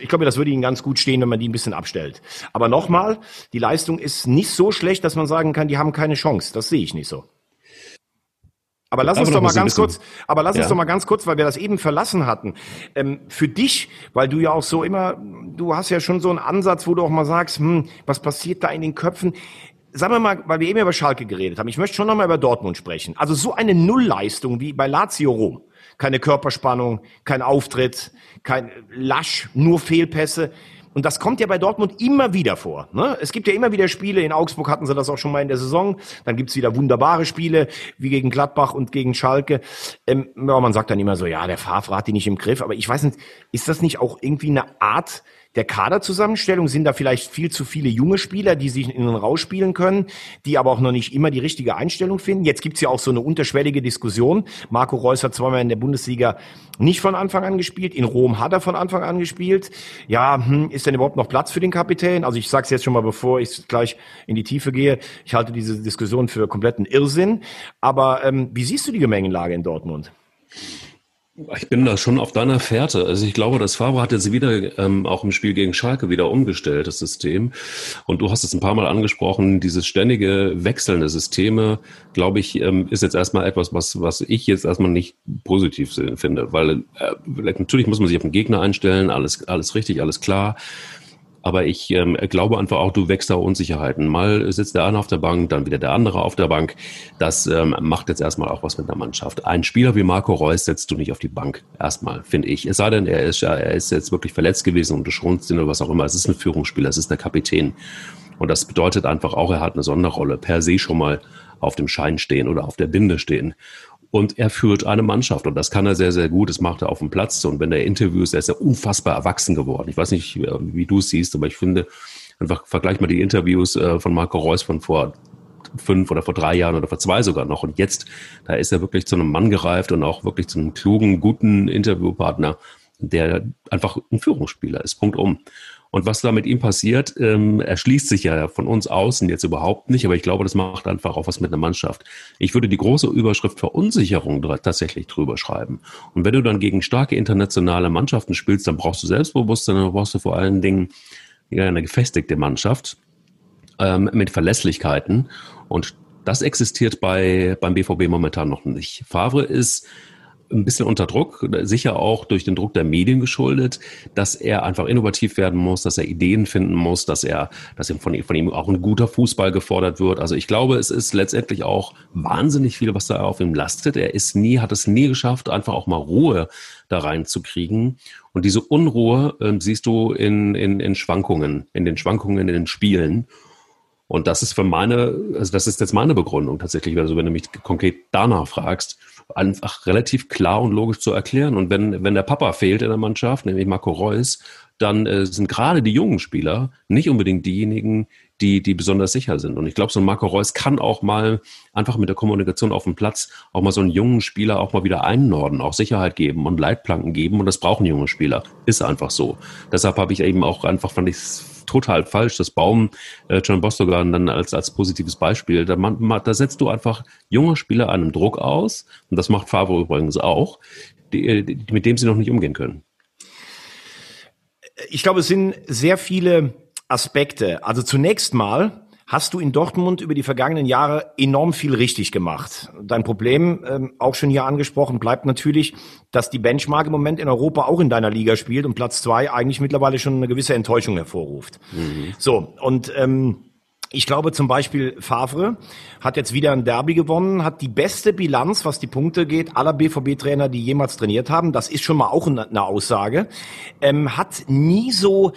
ich glaube, das würde ihnen ganz gut stehen, wenn man die ein bisschen abstellt. Aber nochmal, die Leistung ist nicht so schlecht, dass man sagen kann, die haben keine Chance. Das sehe ich nicht so. Aber lass uns doch mal ganz kurz, weil wir das eben verlassen hatten. Für dich, weil du ja auch so immer, du hast ja schon so einen Ansatz, wo du auch mal sagst, was passiert da in den Köpfen? Sagen wir mal, weil wir eben über Schalke geredet haben, ich möchte schon nochmal über Dortmund sprechen. Also so eine Nullleistung wie bei Lazio Rom. Keine Körperspannung, kein Auftritt, kein Lasch, nur Fehlpässe. Und das kommt ja bei Dortmund immer wieder vor. Ne? Es gibt ja immer wieder Spiele, in Augsburg hatten sie das auch schon mal in der Saison, dann gibt's wieder wunderbare Spiele, wie gegen Gladbach und gegen Schalke. Ja, man sagt dann immer so, ja, der Favre hat die nicht im Griff, aber ich weiß nicht, ist das nicht auch irgendwie eine Art der Kaderzusammenstellung? Sind da vielleicht viel zu viele junge Spieler, die sich in den Rausch spielen können, die aber auch noch nicht immer die richtige Einstellung finden? Jetzt gibt's ja auch so eine unterschwellige Diskussion. Marco Reus hat zweimal in der Bundesliga nicht von Anfang an gespielt. In Rom hat er von Anfang an gespielt. Ja, ist denn überhaupt noch Platz für den Kapitän? Also ich sag's jetzt schon mal, bevor ich gleich in die Tiefe gehe. Ich halte diese Diskussion für kompletten Irrsinn. Aber wie siehst du die Gemengelage in Dortmund? Ich bin da schon auf deiner Fährte. Also ich glaube, das Favre hat jetzt wieder auch im Spiel gegen Schalke wieder umgestellt, das System. Und du hast es ein paar Mal angesprochen, dieses ständige wechselnde Systeme, glaube ich, ist jetzt erstmal etwas, was ich jetzt erstmal nicht positiv finde. Weil natürlich muss man sich auf den Gegner einstellen, alles richtig, alles klar. Aber ich glaube einfach auch, du wächst da Unsicherheiten. Mal sitzt der eine auf der Bank, dann wieder der andere auf der Bank. Das macht jetzt erstmal auch was mit der Mannschaft. Ein Spieler wie Marco Reus setzt du nicht auf die Bank. Erstmal, finde ich. Es sei denn, er ist jetzt wirklich verletzt gewesen und du schonst ihn oder was auch immer. Es ist ein Führungsspieler, es ist der Kapitän. Und das bedeutet einfach auch, er hat eine Sonderrolle per se schon mal auf dem Schein stehen oder auf der Binde stehen. Und er führt eine Mannschaft und das kann er sehr, sehr gut. Das macht er auf dem Platz und wenn er Interviews, er ist ja unfassbar erwachsen geworden. Ich weiß nicht, wie du es siehst, aber ich finde, einfach vergleich mal die Interviews von Marco Reus von vor 5 oder vor 3 Jahren oder vor 2 sogar noch. Und jetzt, da ist er wirklich zu einem Mann gereift und auch wirklich zu einem klugen, guten Interviewpartner, der einfach ein Führungsspieler ist, Punkt um. Und was da mit ihm passiert, erschließt sich ja von uns außen jetzt überhaupt nicht. Aber ich glaube, das macht einfach auch was mit einer Mannschaft. Ich würde die große Überschrift Verunsicherung tatsächlich drüber schreiben. Und wenn du dann gegen starke internationale Mannschaften spielst, dann brauchst du Selbstbewusstsein, dann brauchst du vor allen Dingen eine gefestigte Mannschaft mit Verlässlichkeiten. Und das existiert beim BVB momentan noch nicht. Favre ist ein bisschen unter Druck, sicher auch durch den Druck der Medien geschuldet, dass er einfach innovativ werden muss, dass er Ideen finden muss, dass ihm von ihm auch ein guter Fußball gefordert wird. Also ich glaube, es ist letztendlich auch wahnsinnig viel, was da auf ihm lastet. Er ist hat es nie geschafft, einfach auch mal Ruhe da reinzukriegen. Und diese Unruhe siehst du in Schwankungen, in den Spielen. Und das ist jetzt meine Begründung tatsächlich. Also wenn du mich konkret danach fragst, einfach relativ klar und logisch zu erklären. Und wenn der Papa fehlt in der Mannschaft, nämlich Marco Reus, dann sind gerade die jungen Spieler nicht unbedingt diejenigen, die besonders sicher sind. Und ich glaube, so ein Marco Reus kann auch mal einfach mit der Kommunikation auf dem Platz auch mal so einen jungen Spieler auch mal wieder einordnen, auch Sicherheit geben und Leitplanken geben. Und das brauchen junge Spieler. Ist einfach so. Deshalb habe ich eben auch einfach, fand ich es total falsch, dass Baum John Bostogan dann als positives Beispiel, da setzt du einfach junge Spieler einem Druck aus. Und das macht Favre übrigens auch, mit dem sie noch nicht umgehen können. Ich glaube, es sind sehr viele Aspekte. Also zunächst mal hast du in Dortmund über die vergangenen Jahre enorm viel richtig gemacht. Dein Problem, auch schon hier angesprochen, bleibt natürlich, dass die Benchmark im Moment in Europa auch in deiner Liga spielt und Platz 2 eigentlich mittlerweile schon eine gewisse Enttäuschung hervorruft. Mhm. So, und Ich glaube zum Beispiel Favre hat jetzt wieder ein Derby gewonnen, hat die beste Bilanz, was die Punkte geht, aller BVB-Trainer, die jemals trainiert haben. Das ist schon mal auch eine Aussage. Hat nie so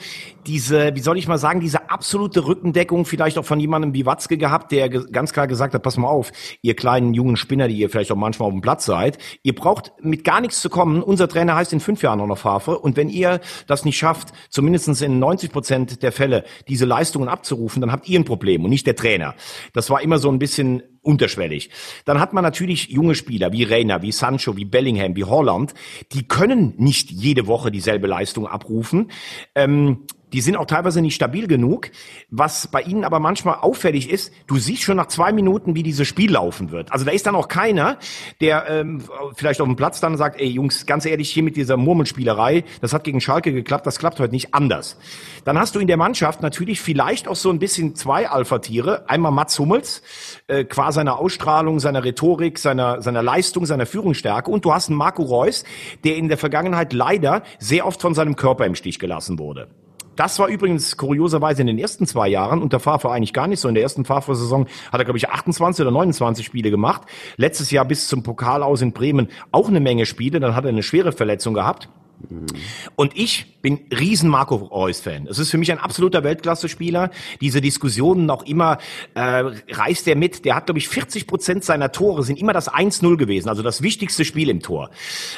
diese, wie soll ich mal sagen, diese absolute Rückendeckung vielleicht auch von jemandem wie Watzke gehabt, der ganz klar gesagt hat, pass mal auf, ihr kleinen jungen Spinner, die ihr vielleicht auch manchmal auf dem Platz seid, ihr braucht mit gar nichts zu kommen. Unser Trainer heißt in 5 Jahren auch noch Favre. Und wenn ihr das nicht schafft, zumindest in 90% der Fälle diese Leistungen abzurufen, dann habt ihr ein Problem und nicht der Trainer. Das war immer so ein bisschen unterschwellig. Dann hat man natürlich junge Spieler wie Reina, wie Sancho, wie Bellingham, wie Haaland. Die können nicht jede Woche dieselbe Leistung abrufen. Die sind auch teilweise nicht stabil genug. Was bei ihnen aber manchmal auffällig ist, du siehst schon nach 2 Minuten, wie dieses Spiel laufen wird. Also da ist dann auch keiner, der vielleicht auf dem Platz dann sagt, ey Jungs, ganz ehrlich, hier mit dieser Murmelspielerei, das hat gegen Schalke geklappt, das klappt heute nicht anders. Dann hast du in der Mannschaft natürlich vielleicht auch so ein bisschen 2 Alpha-Tiere. Einmal Mats Hummels, qua seiner Ausstrahlung, seiner Rhetorik, seiner Leistung, seiner Führungsstärke. Und du hast einen Marco Reus, der in der Vergangenheit leider sehr oft von seinem Körper im Stich gelassen wurde. Das war übrigens kurioserweise in den ersten 2 Jahren unter Favre eigentlich gar nicht so. In der ersten Favre-Saison hat er, glaube ich, 28 oder 29 Spiele gemacht. Letztes Jahr bis zum Pokal aus in Bremen auch eine Menge Spiele. Dann hat er eine schwere Verletzung gehabt. Und ich bin riesen Marco Reus-Fan. Es ist für mich ein absoluter Weltklasse-Spieler. Diese Diskussionen auch immer reißt er mit. Der hat, glaube ich, 40% seiner Tore sind immer das 1-0 gewesen. Also das wichtigste Spiel im Tor.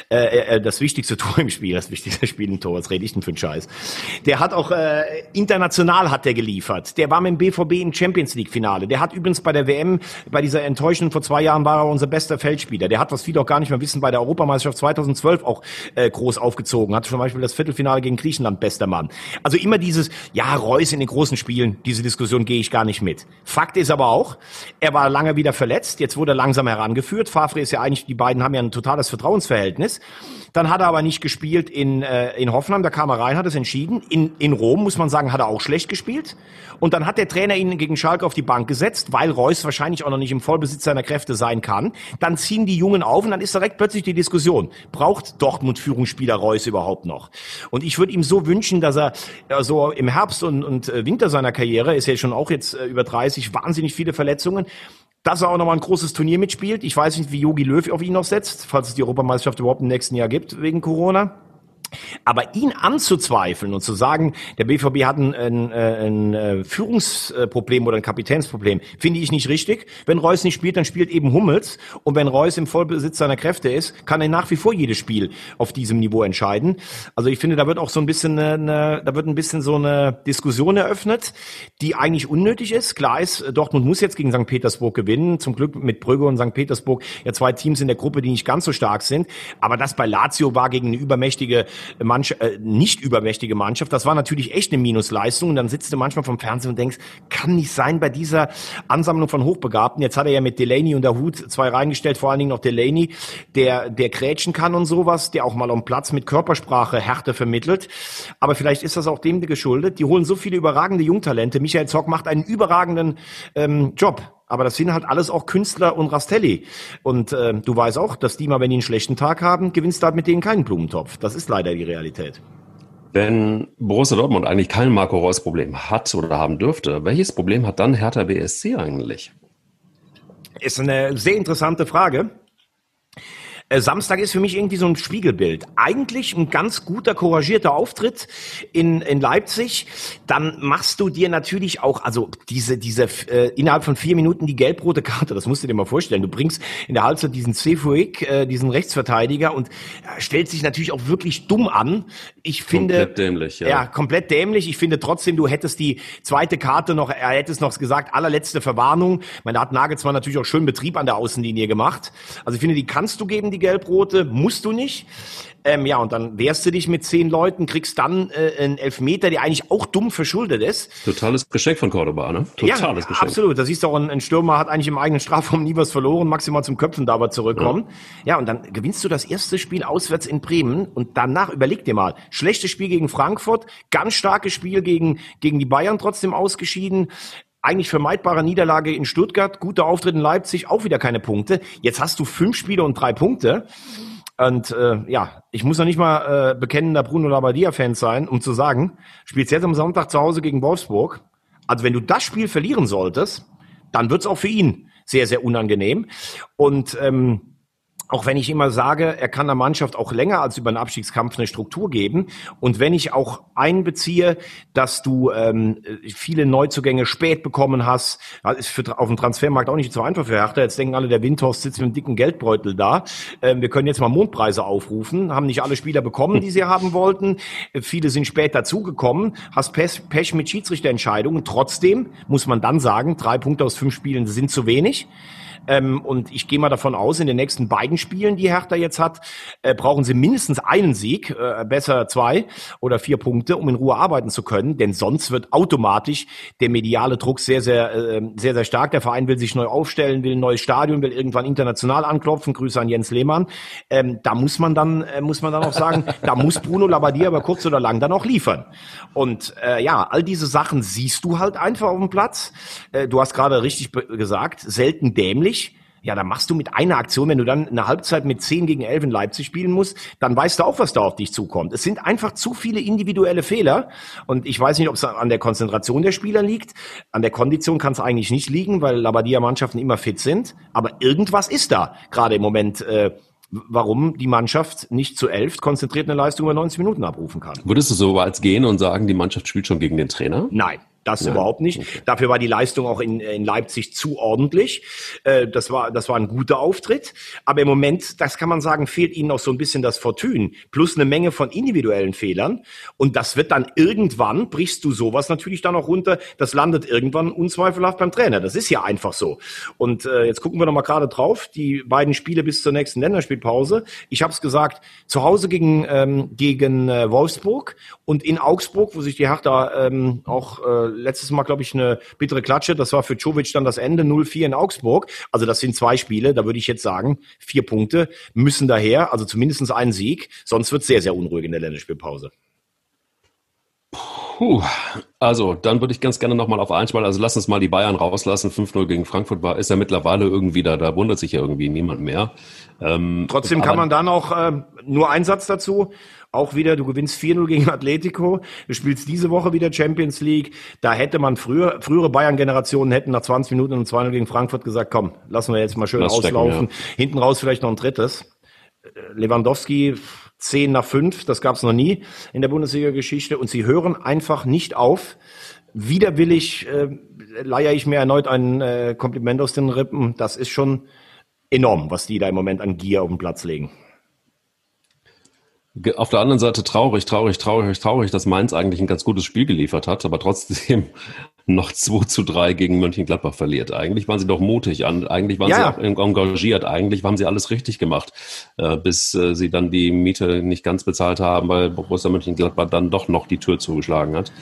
Das wichtigste Tor im Spiel, das wichtigste Spiel im Tor. Was rede ich denn für einen Scheiß? Der hat auch international hat der geliefert. Der war mit dem BVB im Champions-League-Finale. Der hat übrigens bei der WM, bei dieser Enttäuschung vor 2 Jahren, war er unser bester Feldspieler. Der hat, was viele auch gar nicht mehr wissen, bei der Europameisterschaft 2012 auch groß aufgezogen. Hat zum Beispiel das Viertelfinale gegen Griechenland bester Mann. Also immer dieses, ja, Reus in den großen Spielen, diese Diskussion gehe ich gar nicht mit. Fakt ist aber auch, er war lange wieder verletzt, jetzt wurde er langsam herangeführt. Favre ist ja eigentlich, die beiden haben ja ein totales Vertrauensverhältnis. Dann hat er aber nicht gespielt in Hoffenheim, da kam er rein, hat es entschieden. In Rom, muss man sagen, hat er auch schlecht gespielt. Und dann hat der Trainer ihn gegen Schalke auf die Bank gesetzt, weil Reus wahrscheinlich auch noch nicht im Vollbesitz seiner Kräfte sein kann. Dann ziehen die Jungen auf und dann ist direkt plötzlich die Diskussion, braucht Dortmund Führungsspieler Reus überhaupt noch? Und ich würde ihm so wünschen, dass er so im Herbst und Winter seiner Karriere, ist ja schon auch jetzt über 30, wahnsinnig viele Verletzungen, dass er auch nochmal ein großes Turnier mitspielt. Ich weiß nicht, wie Jogi Löw auf ihn noch setzt, falls es die Europameisterschaft überhaupt im nächsten Jahr gibt, wegen Corona. Aber ihn anzuzweifeln und zu sagen, der BVB hat ein Führungsproblem oder ein Kapitänsproblem, finde ich nicht richtig. Wenn Reus nicht spielt, dann spielt eben Hummels. Und wenn Reus im Vollbesitz seiner Kräfte ist, kann er nach wie vor jedes Spiel auf diesem Niveau entscheiden. Also ich finde, da wird auch so ein bisschen so eine Diskussion eröffnet, die eigentlich unnötig ist. Klar ist, Dortmund muss jetzt gegen St. Petersburg gewinnen. Zum Glück mit Brügge und St. Petersburg ja 2 Teams in der Gruppe, die nicht ganz so stark sind. Aber das bei Lazio war gegen eine nicht übermächtige Mannschaft. Das war natürlich echt eine Minusleistung. Und dann sitzt du manchmal vom Fernsehen und denkst, kann nicht sein bei dieser Ansammlung von Hochbegabten. Jetzt hat er ja mit Delaney und Dahoud 2 reingestellt, vor allen Dingen noch Delaney, der grätschen kann und sowas, der auch mal am Platz mit Körpersprache Härte vermittelt. Aber vielleicht ist das auch dem geschuldet. Die holen so viele überragende Jungtalente. Michael Zorc macht einen überragenden Job. Aber das sind halt alles auch Künstler und Rastelli. Und du weißt auch, dass die mal, wenn die einen schlechten Tag haben, gewinnst du halt mit denen keinen Blumentopf. Das ist leider die Realität. Wenn Borussia Dortmund eigentlich kein Marco Reus-Problem hat oder haben dürfte, welches Problem hat dann Hertha BSC eigentlich? Ist eine sehr interessante Frage. Samstag ist für mich irgendwie so ein Spiegelbild. Eigentlich ein ganz guter, couragierter Auftritt in Leipzig. Dann machst du dir natürlich auch, also diese innerhalb von 4 Minuten die gelb-rote Karte, das musst du dir mal vorstellen. Du bringst in der Halbzeit diesen Cefuig, diesen Rechtsverteidiger und stellt sich natürlich auch wirklich dumm an. Ich finde... Komplett dämlich, ja. Ja, komplett dämlich. Ich finde trotzdem, du hättest die zweite Karte noch, er hätte es noch gesagt, allerletzte Verwarnung. Da hat Nagelsmann natürlich auch schön Betrieb an der Außenlinie gemacht. Also ich finde, die kannst du geben, die Gelb-Rote, musst du nicht. Ja, und dann wehrst du dich mit 10 Leuten, kriegst dann einen Elfmeter, der eigentlich auch dumm verschuldet ist. Totales Geschenk von Cordoba, ne? Totales Geschenk. Absolut. Da siehst du auch, ein Stürmer hat eigentlich im eigenen Strafraum nie was verloren, maximal zum Köpfen dabei zurückkommen. Ja, und dann gewinnst du das erste Spiel auswärts in Bremen und danach, überleg dir mal, schlechtes Spiel gegen Frankfurt, ganz starkes Spiel gegen die Bayern, trotzdem ausgeschieden. Eigentlich vermeidbare Niederlage in Stuttgart, guter Auftritt in Leipzig, auch wieder keine Punkte. Jetzt hast du 5 Spiele und 3 Punkte. Und ja, ich muss noch nicht mal bekennender Bruno Labbadia-Fan sein, um zu sagen, spielst jetzt am Sonntag zu Hause gegen Wolfsburg. Also wenn du das Spiel verlieren solltest, dann wird's auch für ihn sehr, sehr unangenehm. Und auch wenn ich immer sage, er kann der Mannschaft auch länger als über einen Abstiegskampf eine Struktur geben. Und wenn ich auch einbeziehe, dass du viele Neuzugänge spät bekommen hast, das ist auf dem Transfermarkt auch nicht so einfach für Hertha. Jetzt denken alle, der Windhorst sitzt mit einem dicken Geldbeutel da. Wir können jetzt mal Mondpreise aufrufen. Haben nicht alle Spieler bekommen, die sie haben wollten. Viele sind spät dazugekommen. Hast Pech mit Schiedsrichterentscheidungen. Trotzdem muss man dann sagen, 3 Punkte aus 5 Spielen sind zu wenig. Und ich gehe mal davon aus, in den nächsten beiden Spielen, die Hertha jetzt hat, brauchen sie mindestens einen Sieg, besser 2 oder 4 Punkte, um in Ruhe arbeiten zu können. Denn sonst wird automatisch der mediale Druck sehr, sehr, sehr, sehr stark. Der Verein will sich neu aufstellen, will ein neues Stadion, will irgendwann international anklopfen. Grüße an Jens Lehmann. Da muss man dann auch sagen, da muss Bruno Labbadia aber kurz oder lang dann auch liefern. Und ja, all diese Sachen siehst du halt einfach auf dem Platz. Du hast gerade richtig gesagt, selten dämlich. Ja, dann machst du mit einer Aktion, wenn du dann eine Halbzeit mit 10 gegen 11 in Leipzig spielen musst, dann weißt du auch, was da auf dich zukommt. Es sind einfach zu viele individuelle Fehler. Und ich weiß nicht, ob es an der Konzentration der Spieler liegt. An der Kondition kann es eigentlich nicht liegen, weil Labbadia-Mannschaften immer fit sind. Aber irgendwas ist da gerade im Moment, warum die Mannschaft nicht zu 11 konzentriert eine Leistung über 90 Minuten abrufen kann. Würdest du so weit gehen und sagen, die Mannschaft spielt schon gegen den Trainer? Nein. Das überhaupt nicht. Okay. Dafür war die Leistung auch in Leipzig zu ordentlich. Das war ein guter Auftritt. Aber im Moment, das kann man sagen, fehlt ihnen auch so ein bisschen das Fortun. Plus eine Menge von individuellen Fehlern. Und das wird dann irgendwann, brichst du sowas natürlich dann auch runter, das landet irgendwann unzweifelhaft beim Trainer. Das ist ja einfach so. Und jetzt gucken wir nochmal gerade drauf. Die beiden Spiele bis zur nächsten Länderspielpause. Ich habe es gesagt, zu Hause gegen Wolfsburg und in Augsburg, wo sich die Hertha auch letztes Mal, glaube ich, eine bittere Klatsche. Das war für Čović dann das Ende, 0-4 in Augsburg. Also das sind 2 Spiele. Da würde ich jetzt sagen, 4 Punkte müssen daher. Also zumindest einen Sieg. Sonst wird es sehr, sehr unruhig in der Länderspielpause. Puh. Also, dann würde ich ganz gerne nochmal auf einschmeißen. Also lass uns mal die Bayern rauslassen. 5-0 gegen Frankfurt war, ist ja mittlerweile irgendwie da. Da wundert sich ja irgendwie niemand mehr. Trotzdem kann man dann auch nur einen Satz dazu. Auch wieder, du gewinnst 4-0 gegen Atletico, du spielst diese Woche wieder Champions League. Da hätte man frühere Bayern-Generationen hätten nach 20 Minuten und 2-0 gegen Frankfurt gesagt, komm, lassen wir jetzt mal schön auslaufen. Ja. Hinten raus vielleicht noch ein drittes. Lewandowski 10 nach 5, das gab's noch nie in der Bundesliga-Geschichte. Und sie hören einfach nicht auf. Widerwillig leier ich mir erneut ein Kompliment aus den Rippen. Das ist schon enorm, was die da im Moment an Gier auf den Platz legen. Auf der anderen Seite traurig, dass Mainz eigentlich ein ganz gutes Spiel geliefert hat, aber trotzdem noch 2-3 gegen Mönchengladbach verliert. Eigentlich waren sie doch mutig, eigentlich waren sie engagiert, eigentlich haben sie alles richtig gemacht, bis sie dann die Miete nicht ganz bezahlt haben, weil Borussia Mönchengladbach dann doch noch die Tür zugeschlagen hat.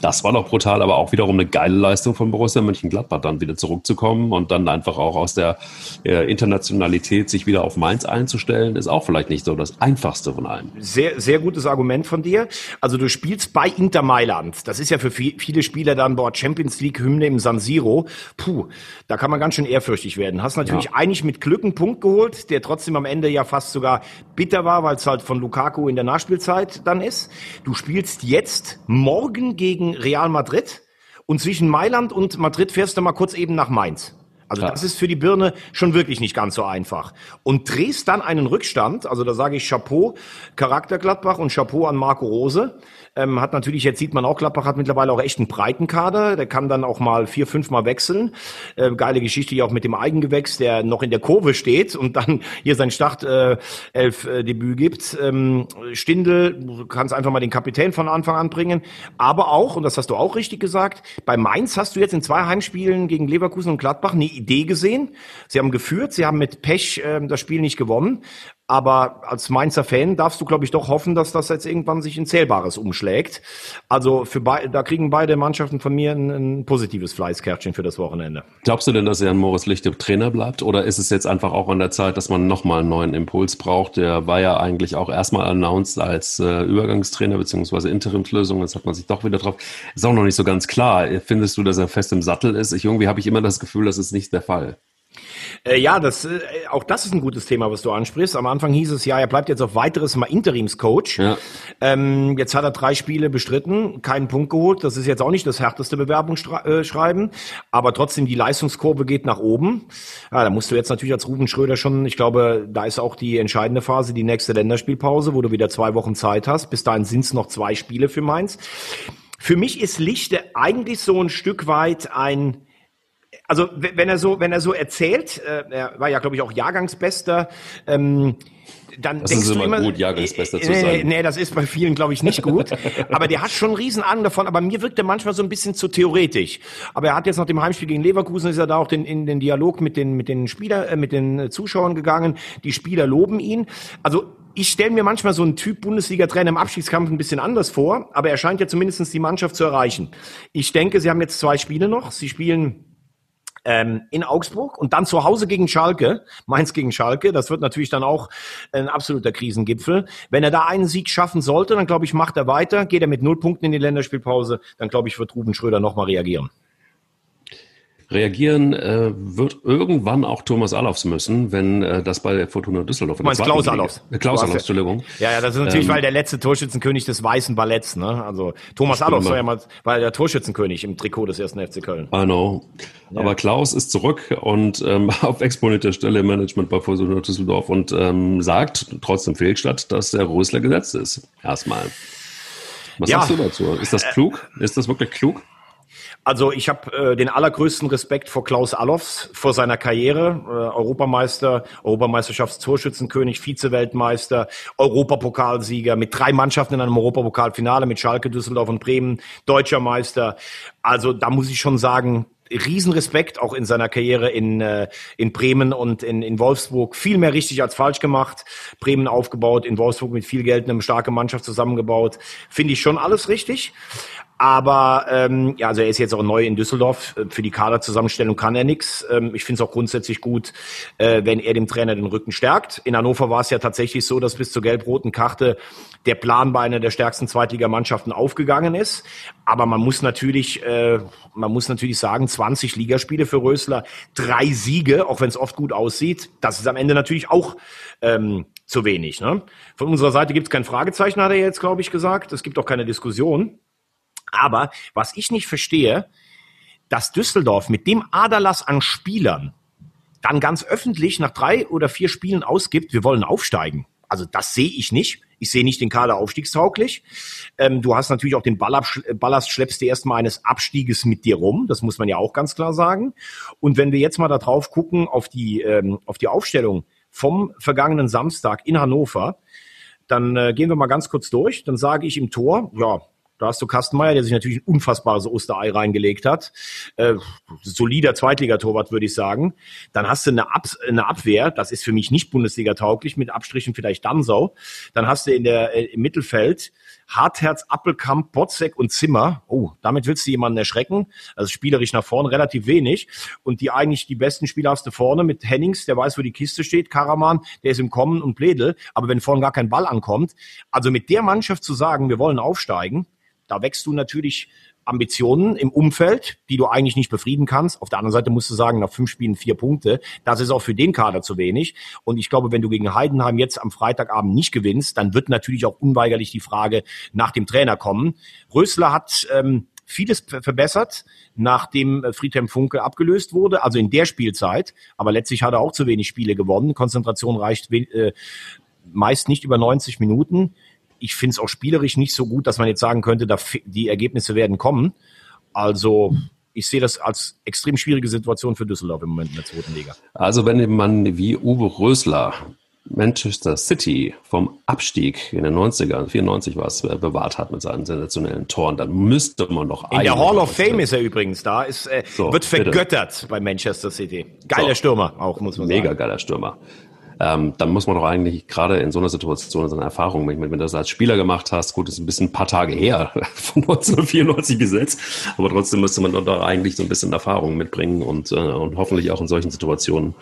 Das war doch brutal, aber auch wiederum eine geile Leistung von Borussia Mönchengladbach, dann wieder zurückzukommen und dann einfach auch aus der Internationalität sich wieder auf Mainz einzustellen, ist auch vielleicht nicht so das Einfachste von allem. Sehr, sehr gutes Argument von dir. Also du spielst bei Inter Mailand. Das ist ja für viele Spieler dann, boah, Champions League Hymne im San Siro. Puh, da kann man ganz schön ehrfürchtig werden. Hast natürlich eigentlich mit Glück einen Punkt geholt, der trotzdem am Ende ja fast sogar bitter war, weil es halt von Lukaku in der Nachspielzeit dann ist. Du spielst jetzt morgen gegen Real Madrid und zwischen Mailand und Madrid fährst du mal kurz eben nach Mainz. Also das ist für die Birne schon wirklich nicht ganz so einfach. Und drehst dann einen Rückstand, also da sage ich Chapeau, Charakter Gladbach und Chapeau an Marco Rose. Hat natürlich, jetzt sieht man auch, Gladbach hat mittlerweile auch echt einen breiten Kader. Der kann dann auch mal 4-5 Mal wechseln. Geile Geschichte hier auch mit dem Eigengewächs, der noch in der Kurve steht und dann hier sein Startelf-Debüt gibt. Stindl, du kannst einfach mal den Kapitän von Anfang an bringen. Aber auch, und das hast du auch richtig gesagt, bei Mainz hast du jetzt in 2 Heimspielen gegen Leverkusen und Gladbach eine Idee gesehen. Sie haben geführt, sie haben mit Pech das Spiel nicht gewonnen. Aber als Mainzer Fan darfst du, glaube ich, doch hoffen, dass das jetzt irgendwann sich in Zählbares umschlägt. Also da kriegen beide Mannschaften von mir ein positives Fleißkärtchen für das Wochenende. Glaubst du denn, dass Jan-Moritz Lichte Trainer bleibt? Oder ist es jetzt einfach auch an der Zeit, dass man nochmal einen neuen Impuls braucht? Der war ja eigentlich auch erstmal announced als Übergangstrainer bzw. Interimslösung. Jetzt hat man sich doch wieder drauf. Ist auch noch nicht so ganz klar. Findest du, dass er fest im Sattel ist? Irgendwie habe ich immer das Gefühl, das ist nicht der Fall. Ja, auch das ist ein gutes Thema, was du ansprichst. Am Anfang hieß es, ja, er bleibt jetzt auf weiteres Mal Interimscoach. Ja. Jetzt hat er 3 Spiele bestritten, keinen Punkt geholt. Das ist jetzt auch nicht das härteste Bewerbungsschreiben, aber trotzdem, die Leistungskurve geht nach oben. Ja, da musst du jetzt natürlich als Ruben Schröder schon, ich glaube, da ist auch die entscheidende Phase, die nächste Länderspielpause, wo du wieder 2 Wochen Zeit hast. Bis dahin sind es noch 2 Spiele für Mainz. Für mich ist Lichte eigentlich so ein Stück weit ein, also wenn er so erzählt, er war ja, glaube ich, auch Jahrgangsbester, dann das denkst ist immer gut, Jahrgangsbester zu sein. Nee, das ist bei vielen, glaube ich, nicht gut. Aber der hat schon einen riesen Ahnung davon. Aber mir wirkt er manchmal so ein bisschen zu theoretisch. Aber er hat jetzt nach dem Heimspiel gegen Leverkusen, ist er da auch in den Dialog mit den Zuschauern gegangen. Die Spieler loben ihn. Also ich stelle mir manchmal so einen Typ Bundesliga-Trainer im Abstiegskampf ein bisschen anders vor. Aber er scheint ja zumindest die Mannschaft zu erreichen. Ich denke, sie haben jetzt 2 Spiele noch. Sie spielen in Augsburg und dann zu Hause gegen Schalke, Mainz gegen Schalke. Das wird natürlich dann auch ein absoluter Krisengipfel. Wenn er da einen Sieg schaffen sollte, dann glaube ich, macht er weiter. Geht er mit 0 Punkten in die Länderspielpause, dann glaube ich, wird Ruben Schröder nochmal reagieren. Wird irgendwann auch Thomas Allofs müssen, wenn das bei der Fortuna Düsseldorf... Du meinst Klaus Allofs? Klaus Allofs, Entschuldigung. Ja, das ist natürlich, weil der letzte Torschützenkönig des weißen Balletts, ne? Also Thomas Allofs war ja der Torschützenkönig im Trikot des 1. FC Köln. I know. Ja. Aber Klaus ist zurück und auf exponierter Stelle im Management bei Fortuna Düsseldorf und sagt, trotzdem Fehlstadt, dass der Rösler gesetzt ist. Erstmal. Was sagst du dazu? Ist das klug? Ist das wirklich klug? Also ich habe den allergrößten Respekt vor Klaus Allofs, vor seiner Karriere, Europameister, Europameisterschaftstorschützenkönig, Vize-Weltmeister, Europapokalsieger mit 3 Mannschaften in einem Europapokalfinale mit Schalke, Düsseldorf und Bremen, deutscher Meister. Also da muss ich schon sagen, Riesenrespekt auch in seiner Karriere in Bremen und in Wolfsburg. Viel mehr richtig als falsch gemacht. Bremen aufgebaut, in Wolfsburg mit viel Geld eine starke Mannschaft zusammengebaut. Finde ich schon alles richtig. Aber also er ist jetzt auch neu in Düsseldorf. Für die Kaderzusammenstellung kann er nichts. Ich finde es auch grundsätzlich gut, wenn er dem Trainer den Rücken stärkt. In Hannover war es ja tatsächlich so, dass bis zur gelb-roten Karte der Plan bei einer der stärksten Zweitligamannschaften aufgegangen ist. Aber man muss natürlich sagen, 20 Ligaspiele für Rösler, 3 Siege, auch wenn es oft gut aussieht. Das ist am Ende natürlich auch zu wenig, ne? Von unserer Seite gibt es kein Fragezeichen, hat er jetzt, glaube ich, gesagt. Es gibt auch keine Diskussion. Aber was ich nicht verstehe, dass Düsseldorf mit dem Aderlass an Spielern dann ganz öffentlich nach 3 oder 4 Spielen ausgibt, wir wollen aufsteigen. Also das sehe ich nicht. Ich sehe nicht den Kader aufstiegstauglich. Du hast natürlich auch den Ballast, schleppst dir erstmal eines Abstieges mit dir rum. Das muss man ja auch ganz klar sagen. Und wenn wir jetzt mal da drauf gucken, auf die Aufstellung vom vergangenen Samstag in Hannover, dann gehen wir mal ganz kurz durch. Dann sage ich im Tor, ja, da hast du Carsten Meyer, der sich natürlich ein unfassbares Osterei reingelegt hat. Solider Zweitligatorwart, würde ich sagen. Dann hast du eine Abwehr, das ist für mich nicht Bundesliga-tauglich, mit Abstrichen vielleicht Damsau. Dann hast du im Mittelfeld Hartherz, Appelkamp, Botzek und Zimmer. Oh, damit willst du jemanden erschrecken. Also spielerisch nach vorne relativ wenig. Und die besten Spieler hast du vorne mit Hennings, der weiß, wo die Kiste steht, Karaman, der ist im Kommen und Bledel. Aber wenn vorne gar kein Ball ankommt, also mit der Mannschaft zu sagen, wir wollen aufsteigen, da wächst du natürlich Ambitionen im Umfeld, die du eigentlich nicht befrieden kannst. Auf der anderen Seite musst du sagen, nach 5 Spielen 4 Punkte, das ist auch für den Kader zu wenig. Und ich glaube, wenn du gegen Heidenheim jetzt am Freitagabend nicht gewinnst, dann wird natürlich auch unweigerlich die Frage nach dem Trainer kommen. Rösler hat vieles verbessert, nachdem Friedhelm Funkel abgelöst wurde, also in der Spielzeit. Aber letztlich hat er auch zu wenig Spiele gewonnen. Konzentration reicht meist nicht über 90 Minuten. Ich finde es auch spielerisch nicht so gut, dass man jetzt sagen könnte, die Ergebnisse werden kommen. Also ich sehe das als extrem schwierige Situation für Düsseldorf im Moment in der 2. Liga. Also wenn man wie Uwe Rösler Manchester City vom Abstieg in den 90ern, 94 war es, bewahrt hat mit seinen sensationellen Toren, dann müsste man noch ein. In der Hall of Fame ist er übrigens da, wird vergöttert bitte bei Manchester City. Geiler Stürmer auch, muss man sagen. Mega geiler Stürmer. Dann muss man doch eigentlich gerade in so einer Situation, in so einer Erfahrung, wenn du das als Spieler gemacht hast, gut, ist ein bisschen ein paar Tage her, von 1994 gesetzt, aber trotzdem müsste man doch da eigentlich so ein bisschen Erfahrung mitbringen und hoffentlich auch in solchen Situationen.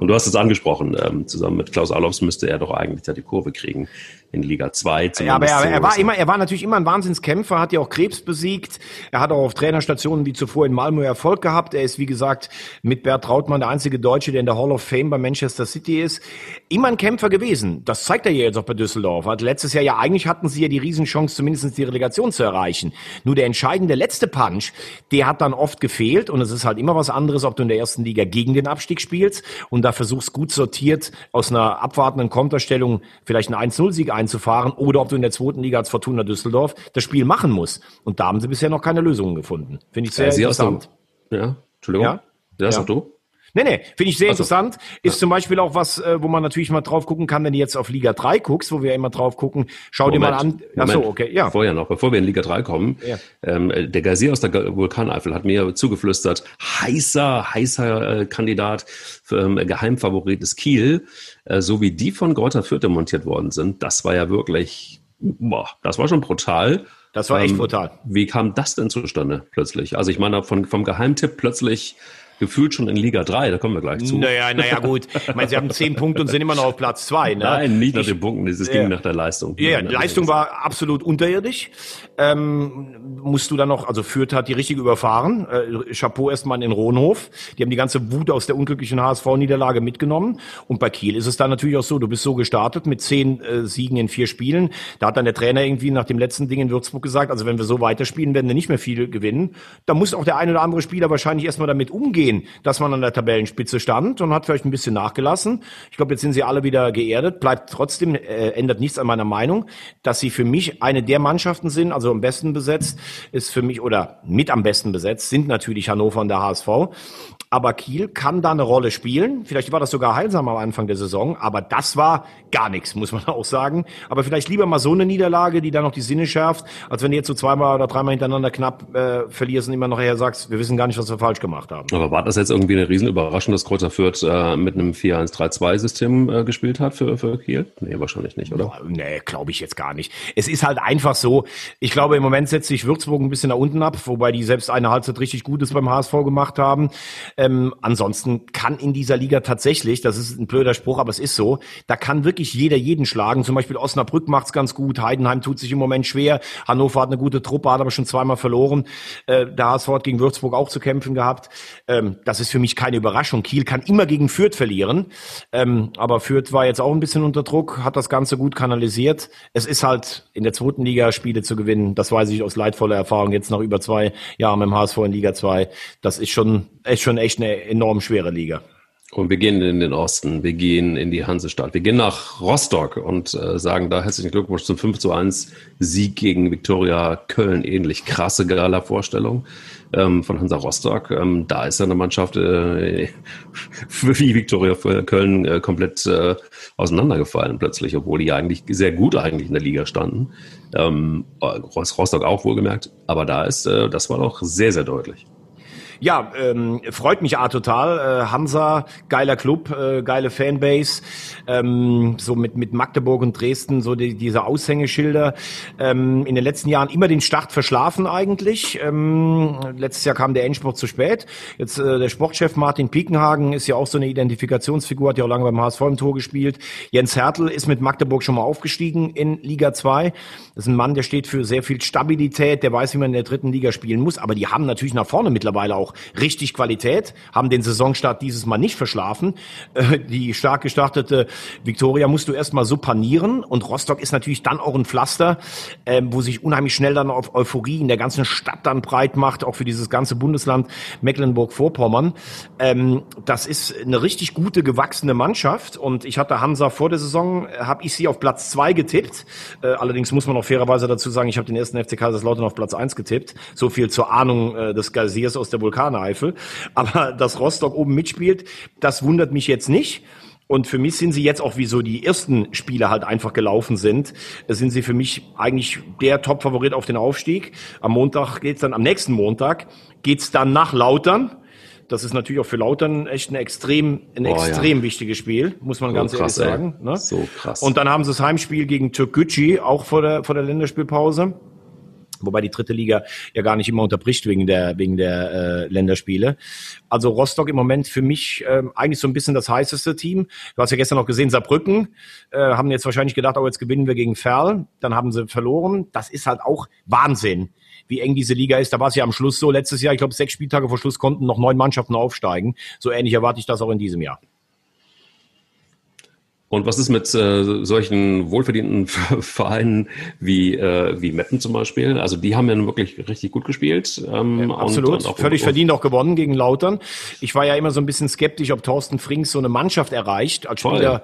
Und du hast es angesprochen, zusammen mit Klaus Allofs müsste er doch eigentlich da die Kurve kriegen. in Liga 2. Ja, aber er war natürlich immer ein Wahnsinnskämpfer, hat ja auch Krebs besiegt. Er hat auch auf Trainerstationen wie zuvor in Malmö Erfolg gehabt. Er ist, wie gesagt, mit Bert Trautmann der einzige Deutsche, der in der Hall of Fame bei Manchester City ist. Immer ein Kämpfer gewesen. Das zeigt er ja jetzt auch bei Düsseldorf. Hat letztes Jahr ja eigentlich hatten sie ja die Riesenchance, zumindest die Relegation zu erreichen. Nur der entscheidende letzte Punch, der hat dann oft gefehlt. Und es ist halt immer was anderes, ob du in der ersten Liga gegen den Abstieg spielst und da versuchst, gut sortiert aus einer abwartenden Konterstellung vielleicht einen 1-0-Sieg einzufahren oder ob du in der zweiten Liga als Fortuna Düsseldorf das Spiel machen musst. Und da haben sie bisher noch keine Lösungen gefunden. Finde ich sehr interessant. Ja, Entschuldigung. Ja, das auch du. Nee, finde ich sehr interessant. Ist zum Beispiel auch was, wo man natürlich mal drauf gucken kann, wenn du jetzt auf Liga 3 guckst, wo wir immer drauf gucken, schau dir mal an. Achso, okay, ja. Vorher noch, bevor wir in Liga 3 kommen, ja. Der Gazier aus der Vulkaneifel hat mir zugeflüstert, heißer Kandidat, Geheimfavorit ist Kiel, so wie die von Greuther Fürth montiert worden sind. Das war ja wirklich, das war schon brutal. Das war echt brutal. Wie kam das denn zustande plötzlich? Also ich meine, vom Geheimtipp plötzlich gefühlt schon in Liga 3, da kommen wir gleich zu. Naja, gut. Ich meine, sie haben 10 Punkte und sind immer noch auf Platz 2. Ne? Nein, nicht nach den Punkten, es ging nach der Leistung. Ja, die Leistung war absolut unterirdisch. Musst du dann noch, also Fürth hat die richtig überfahren. Chapeau erstmal in Ronhof. Die haben die ganze Wut aus der unglücklichen HSV-Niederlage mitgenommen. Und bei Kiel ist es dann natürlich auch so, du bist so gestartet mit 10 Siegen in 4 Spielen. Da hat dann der Trainer irgendwie nach dem letzten Ding in Würzburg gesagt, also wenn wir so weiterspielen, werden wir nicht mehr viel gewinnen. Da muss auch der ein oder andere Spieler wahrscheinlich erstmal damit umgehen, dass man an der Tabellenspitze stand und hat vielleicht ein bisschen nachgelassen. Ich glaube, jetzt sind sie alle wieder geerdet. Bleibt trotzdem, ändert nichts an meiner Meinung, dass sie für mich eine der Mannschaften sind, also am besten besetzt ist für mich, oder mit am besten besetzt, sind natürlich Hannover und der HSV. Aber Kiel kann da eine Rolle spielen. Vielleicht war das sogar heilsam am Anfang der Saison, aber das war gar nichts, muss man auch sagen. Aber vielleicht lieber mal so eine Niederlage, die dann noch die Sinne schärft, als wenn du jetzt so 2-mal oder 3-mal hintereinander knapp verlierst und immer nachher sagst, wir wissen gar nicht, was wir falsch gemacht haben. Aber war das jetzt irgendwie eine Riesenüberraschung, dass Greuther Fürth mit einem 4-1-3-2-System gespielt hat für Kiel? Nee, wahrscheinlich nicht, oder? Nee, glaube ich jetzt gar nicht. Es ist halt einfach so, ich glaube, im Moment setzt sich Würzburg ein bisschen nach unten ab, wobei die selbst eine Halbzeit richtig Gutes beim HSV gemacht haben. Ansonsten kann in dieser Liga tatsächlich, das ist ein blöder Spruch, aber es ist so, da kann wirklich jeder jeden schlagen. Zum Beispiel Osnabrück macht's ganz gut, Heidenheim tut sich im Moment schwer, Hannover hat eine gute Truppe, hat aber schon 2-mal verloren. Der HSV hat gegen Würzburg auch zu kämpfen gehabt. Das ist für mich keine Überraschung. Kiel kann immer gegen Fürth verlieren, aber Fürth war jetzt auch ein bisschen unter Druck, hat das Ganze gut kanalisiert. Es ist halt in der zweiten Liga Spiele zu gewinnen, das weiß ich aus leidvoller Erfahrung, jetzt nach über 2 Jahren im HSV in Liga 2, das ist schon echt eine enorm schwere Liga. Und wir gehen in den Osten, wir gehen in die Hansestadt, wir gehen nach Rostock und sagen da herzlichen Glückwunsch zum 5:1 Sieg gegen Viktoria Köln. Ähnlich krasse Gala-Vorstellung von Hansa Rostock. Da ist ja eine Mannschaft wie Viktoria Köln komplett auseinandergefallen plötzlich, obwohl die ja eigentlich sehr gut in der Liga standen. Rostock auch wohlgemerkt, aber da ist das war doch sehr, sehr deutlich. Ja, freut mich total. Hansa, geiler Club, geile Fanbase, so mit Magdeburg und Dresden, so diese Aushängeschilder. In den letzten Jahren immer den Start verschlafen eigentlich. Letztes Jahr kam der Endspurt zu spät. Jetzt der Sportchef Martin Piekenhagen ist ja auch so eine Identifikationsfigur, hat ja auch lange beim HSV im Tor gespielt. Jens Hertel ist mit Magdeburg schon mal aufgestiegen in Liga 2. Das ist ein Mann, der steht für sehr viel Stabilität, der weiß, wie man in der dritten Liga spielen muss, aber die haben natürlich nach vorne mittlerweile auch richtig Qualität, haben den Saisonstart dieses Mal nicht verschlafen. Die stark gestartete Viktoria musst du erstmal so panieren und Rostock ist natürlich dann auch ein Pflaster, wo sich unheimlich schnell dann auf Euphorie in der ganzen Stadt dann breit macht, auch für dieses ganze Bundesland Mecklenburg-Vorpommern. Das ist eine richtig gute, gewachsene Mannschaft und ich hatte Hansa vor der Saison, habe ich sie auf Platz 2 getippt. Allerdings muss man auch fairerweise dazu sagen, ich habe den ersten FC Kaiserslautern auf Platz 1 getippt. So viel zur Ahnung des Gaziers aus der Vulkaneifel, aber dass Rostock oben mitspielt, das wundert mich jetzt nicht. Und für mich sind sie jetzt auch, wie so die ersten Spiele halt einfach gelaufen sind sie für mich eigentlich der Top-Favorit auf den Aufstieg. Am nächsten Montag geht's dann nach Lautern. Das ist natürlich auch für Lautern echt ein extrem wichtiges Spiel, muss man so ganz krass, ehrlich sagen. Ne? So krass. Und dann haben sie das Heimspiel gegen Türkgücü, auch vor der Länderspielpause. Wobei die dritte Liga ja gar nicht immer unterbricht wegen der Länderspiele. Also Rostock im Moment für mich eigentlich so ein bisschen das heißeste Team. Du hast ja gestern noch gesehen, Saarbrücken haben jetzt wahrscheinlich gedacht, oh, jetzt gewinnen wir gegen Ferl. Dann haben sie verloren. Das ist halt auch Wahnsinn, wie eng diese Liga ist. Da war es ja am Schluss so, letztes Jahr, ich glaube, 6 Spieltage vor Schluss konnten noch 9 Mannschaften aufsteigen. So ähnlich erwarte ich das auch in diesem Jahr. Und was ist mit solchen wohlverdienten Vereinen wie Meppen zum Beispiel? Also die haben ja nun wirklich richtig gut gespielt. Absolut, und auch völlig verdient auch gewonnen gegen Lautern. Ich war ja immer so ein bisschen skeptisch, ob Thorsten Frings so eine Mannschaft erreicht. Als Spieler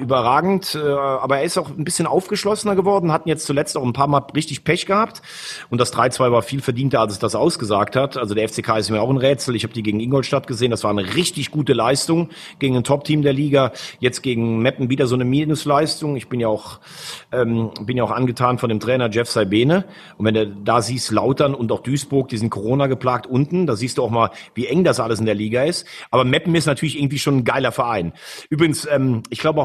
überragend, aber er ist auch ein bisschen aufgeschlossener geworden, hatten jetzt zuletzt auch ein paar Mal richtig Pech gehabt. Und das 3-2 war viel verdienter, als es das ausgesagt hat. Also der FCK ist mir auch ein Rätsel. Ich habe die gegen Ingolstadt gesehen. Das war eine richtig gute Leistung gegen ein Top-Team der Liga. Jetzt gegen Meppen wieder so eine Minusleistung. Ich bin ja auch angetan von dem Trainer Jeff Saibene. Und wenn du da siehst, Lautern und auch Duisburg, die sind Corona geplagt unten, da siehst du auch mal, wie eng das alles in der Liga ist. Aber Meppen ist natürlich irgendwie schon ein geiler Verein. Übrigens, ich glaube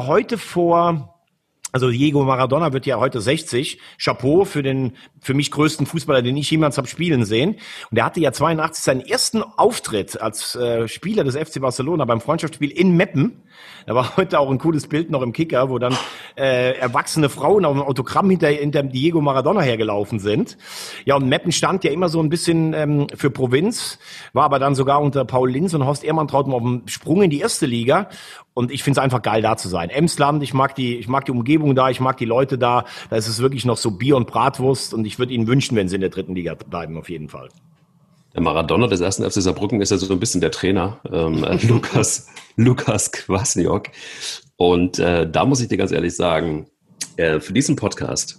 also Diego Maradona wird ja heute 60. Chapeau für den für mich größten Fußballer, den ich jemals habe spielen sehen. Und er hatte ja 82 seinen ersten Auftritt als Spieler des FC Barcelona beim Freundschaftsspiel in Meppen. Da war heute auch ein cooles Bild noch im Kicker, wo dann erwachsene Frauen auf dem Autogramm hinter Diego Maradona hergelaufen sind. Ja, und Meppen stand ja immer so ein bisschen für Provinz, war aber dann sogar unter Paul Linz und Horst Ehrmantraut auf dem Sprung in die erste Liga. Und ich finde es einfach geil, da zu sein. Emsland, ich mag die Umgebung da, ich mag die Leute da. Da ist es wirklich noch so Bier und Bratwurst. Und ich würde ihnen wünschen, wenn sie in der dritten Liga bleiben, auf jeden Fall. Der Maradona des ersten FC Saarbrücken ist ja so ein bisschen der Trainer, Lukas Kwasniok. Und da muss ich dir ganz ehrlich sagen, für diesen Podcast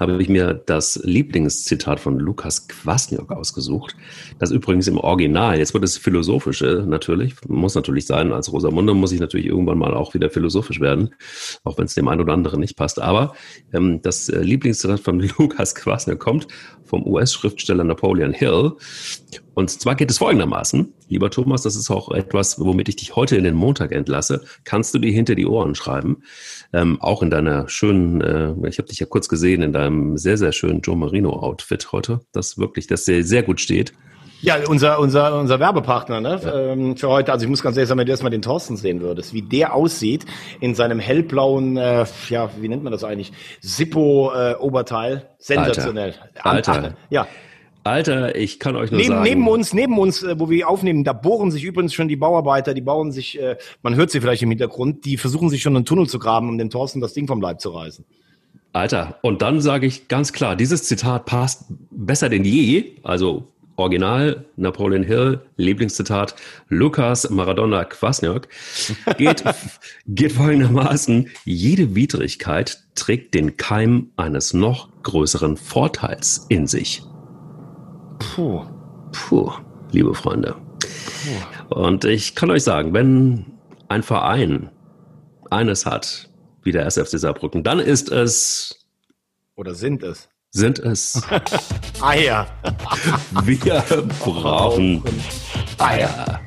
habe ich mir das Lieblingszitat von Lukas Kwasniok ausgesucht. Das übrigens im Original, jetzt wird es philosophische natürlich, muss natürlich sein, als Rosamunde muss ich natürlich irgendwann mal auch wieder philosophisch werden, auch wenn es dem einen oder anderen nicht passt. Aber das Lieblingszitat von Lukas Kwasniok kommt vom US-Schriftsteller Napoleon Hill. Und zwar geht es folgendermaßen, lieber Thomas, das ist auch etwas, womit ich dich heute in den Montag entlasse, kannst du dir hinter die Ohren schreiben, auch in deiner schönen, ich habe dich ja kurz gesehen, in deinem sehr, sehr schönen Joe Marino-Outfit heute, das sehr, sehr gut steht. Ja, unser Werbepartner, ne? Ja. Für heute, also ich muss ganz ehrlich sagen, wenn du erstmal den Thorsten sehen würdest, wie der aussieht in seinem hellblauen, wie nennt man das eigentlich, Zippo-Oberteil, sensationell. Alter. Ja. Alter, ich kann euch nur sagen... Neben uns, wo wir aufnehmen, da bohren sich übrigens schon die Bauarbeiter, die bauen sich, man hört sie vielleicht im Hintergrund, die versuchen sich schon einen Tunnel zu graben, um dem Thorsten das Ding vom Leib zu reißen. Alter, und dann sage ich ganz klar, dieses Zitat passt besser denn je, also Original, Napoleon Hill, Lieblingszitat, Lukas Maradona Kwasniok, geht folgendermaßen, jede Widrigkeit trägt den Keim eines noch größeren Vorteils in sich. Puh, liebe Freunde. Puh. Und ich kann euch sagen, wenn ein Verein eines hat, wie der SFC Saarbrücken, dann ist es... Oder sind es... Eier. Wir brauchen Eier.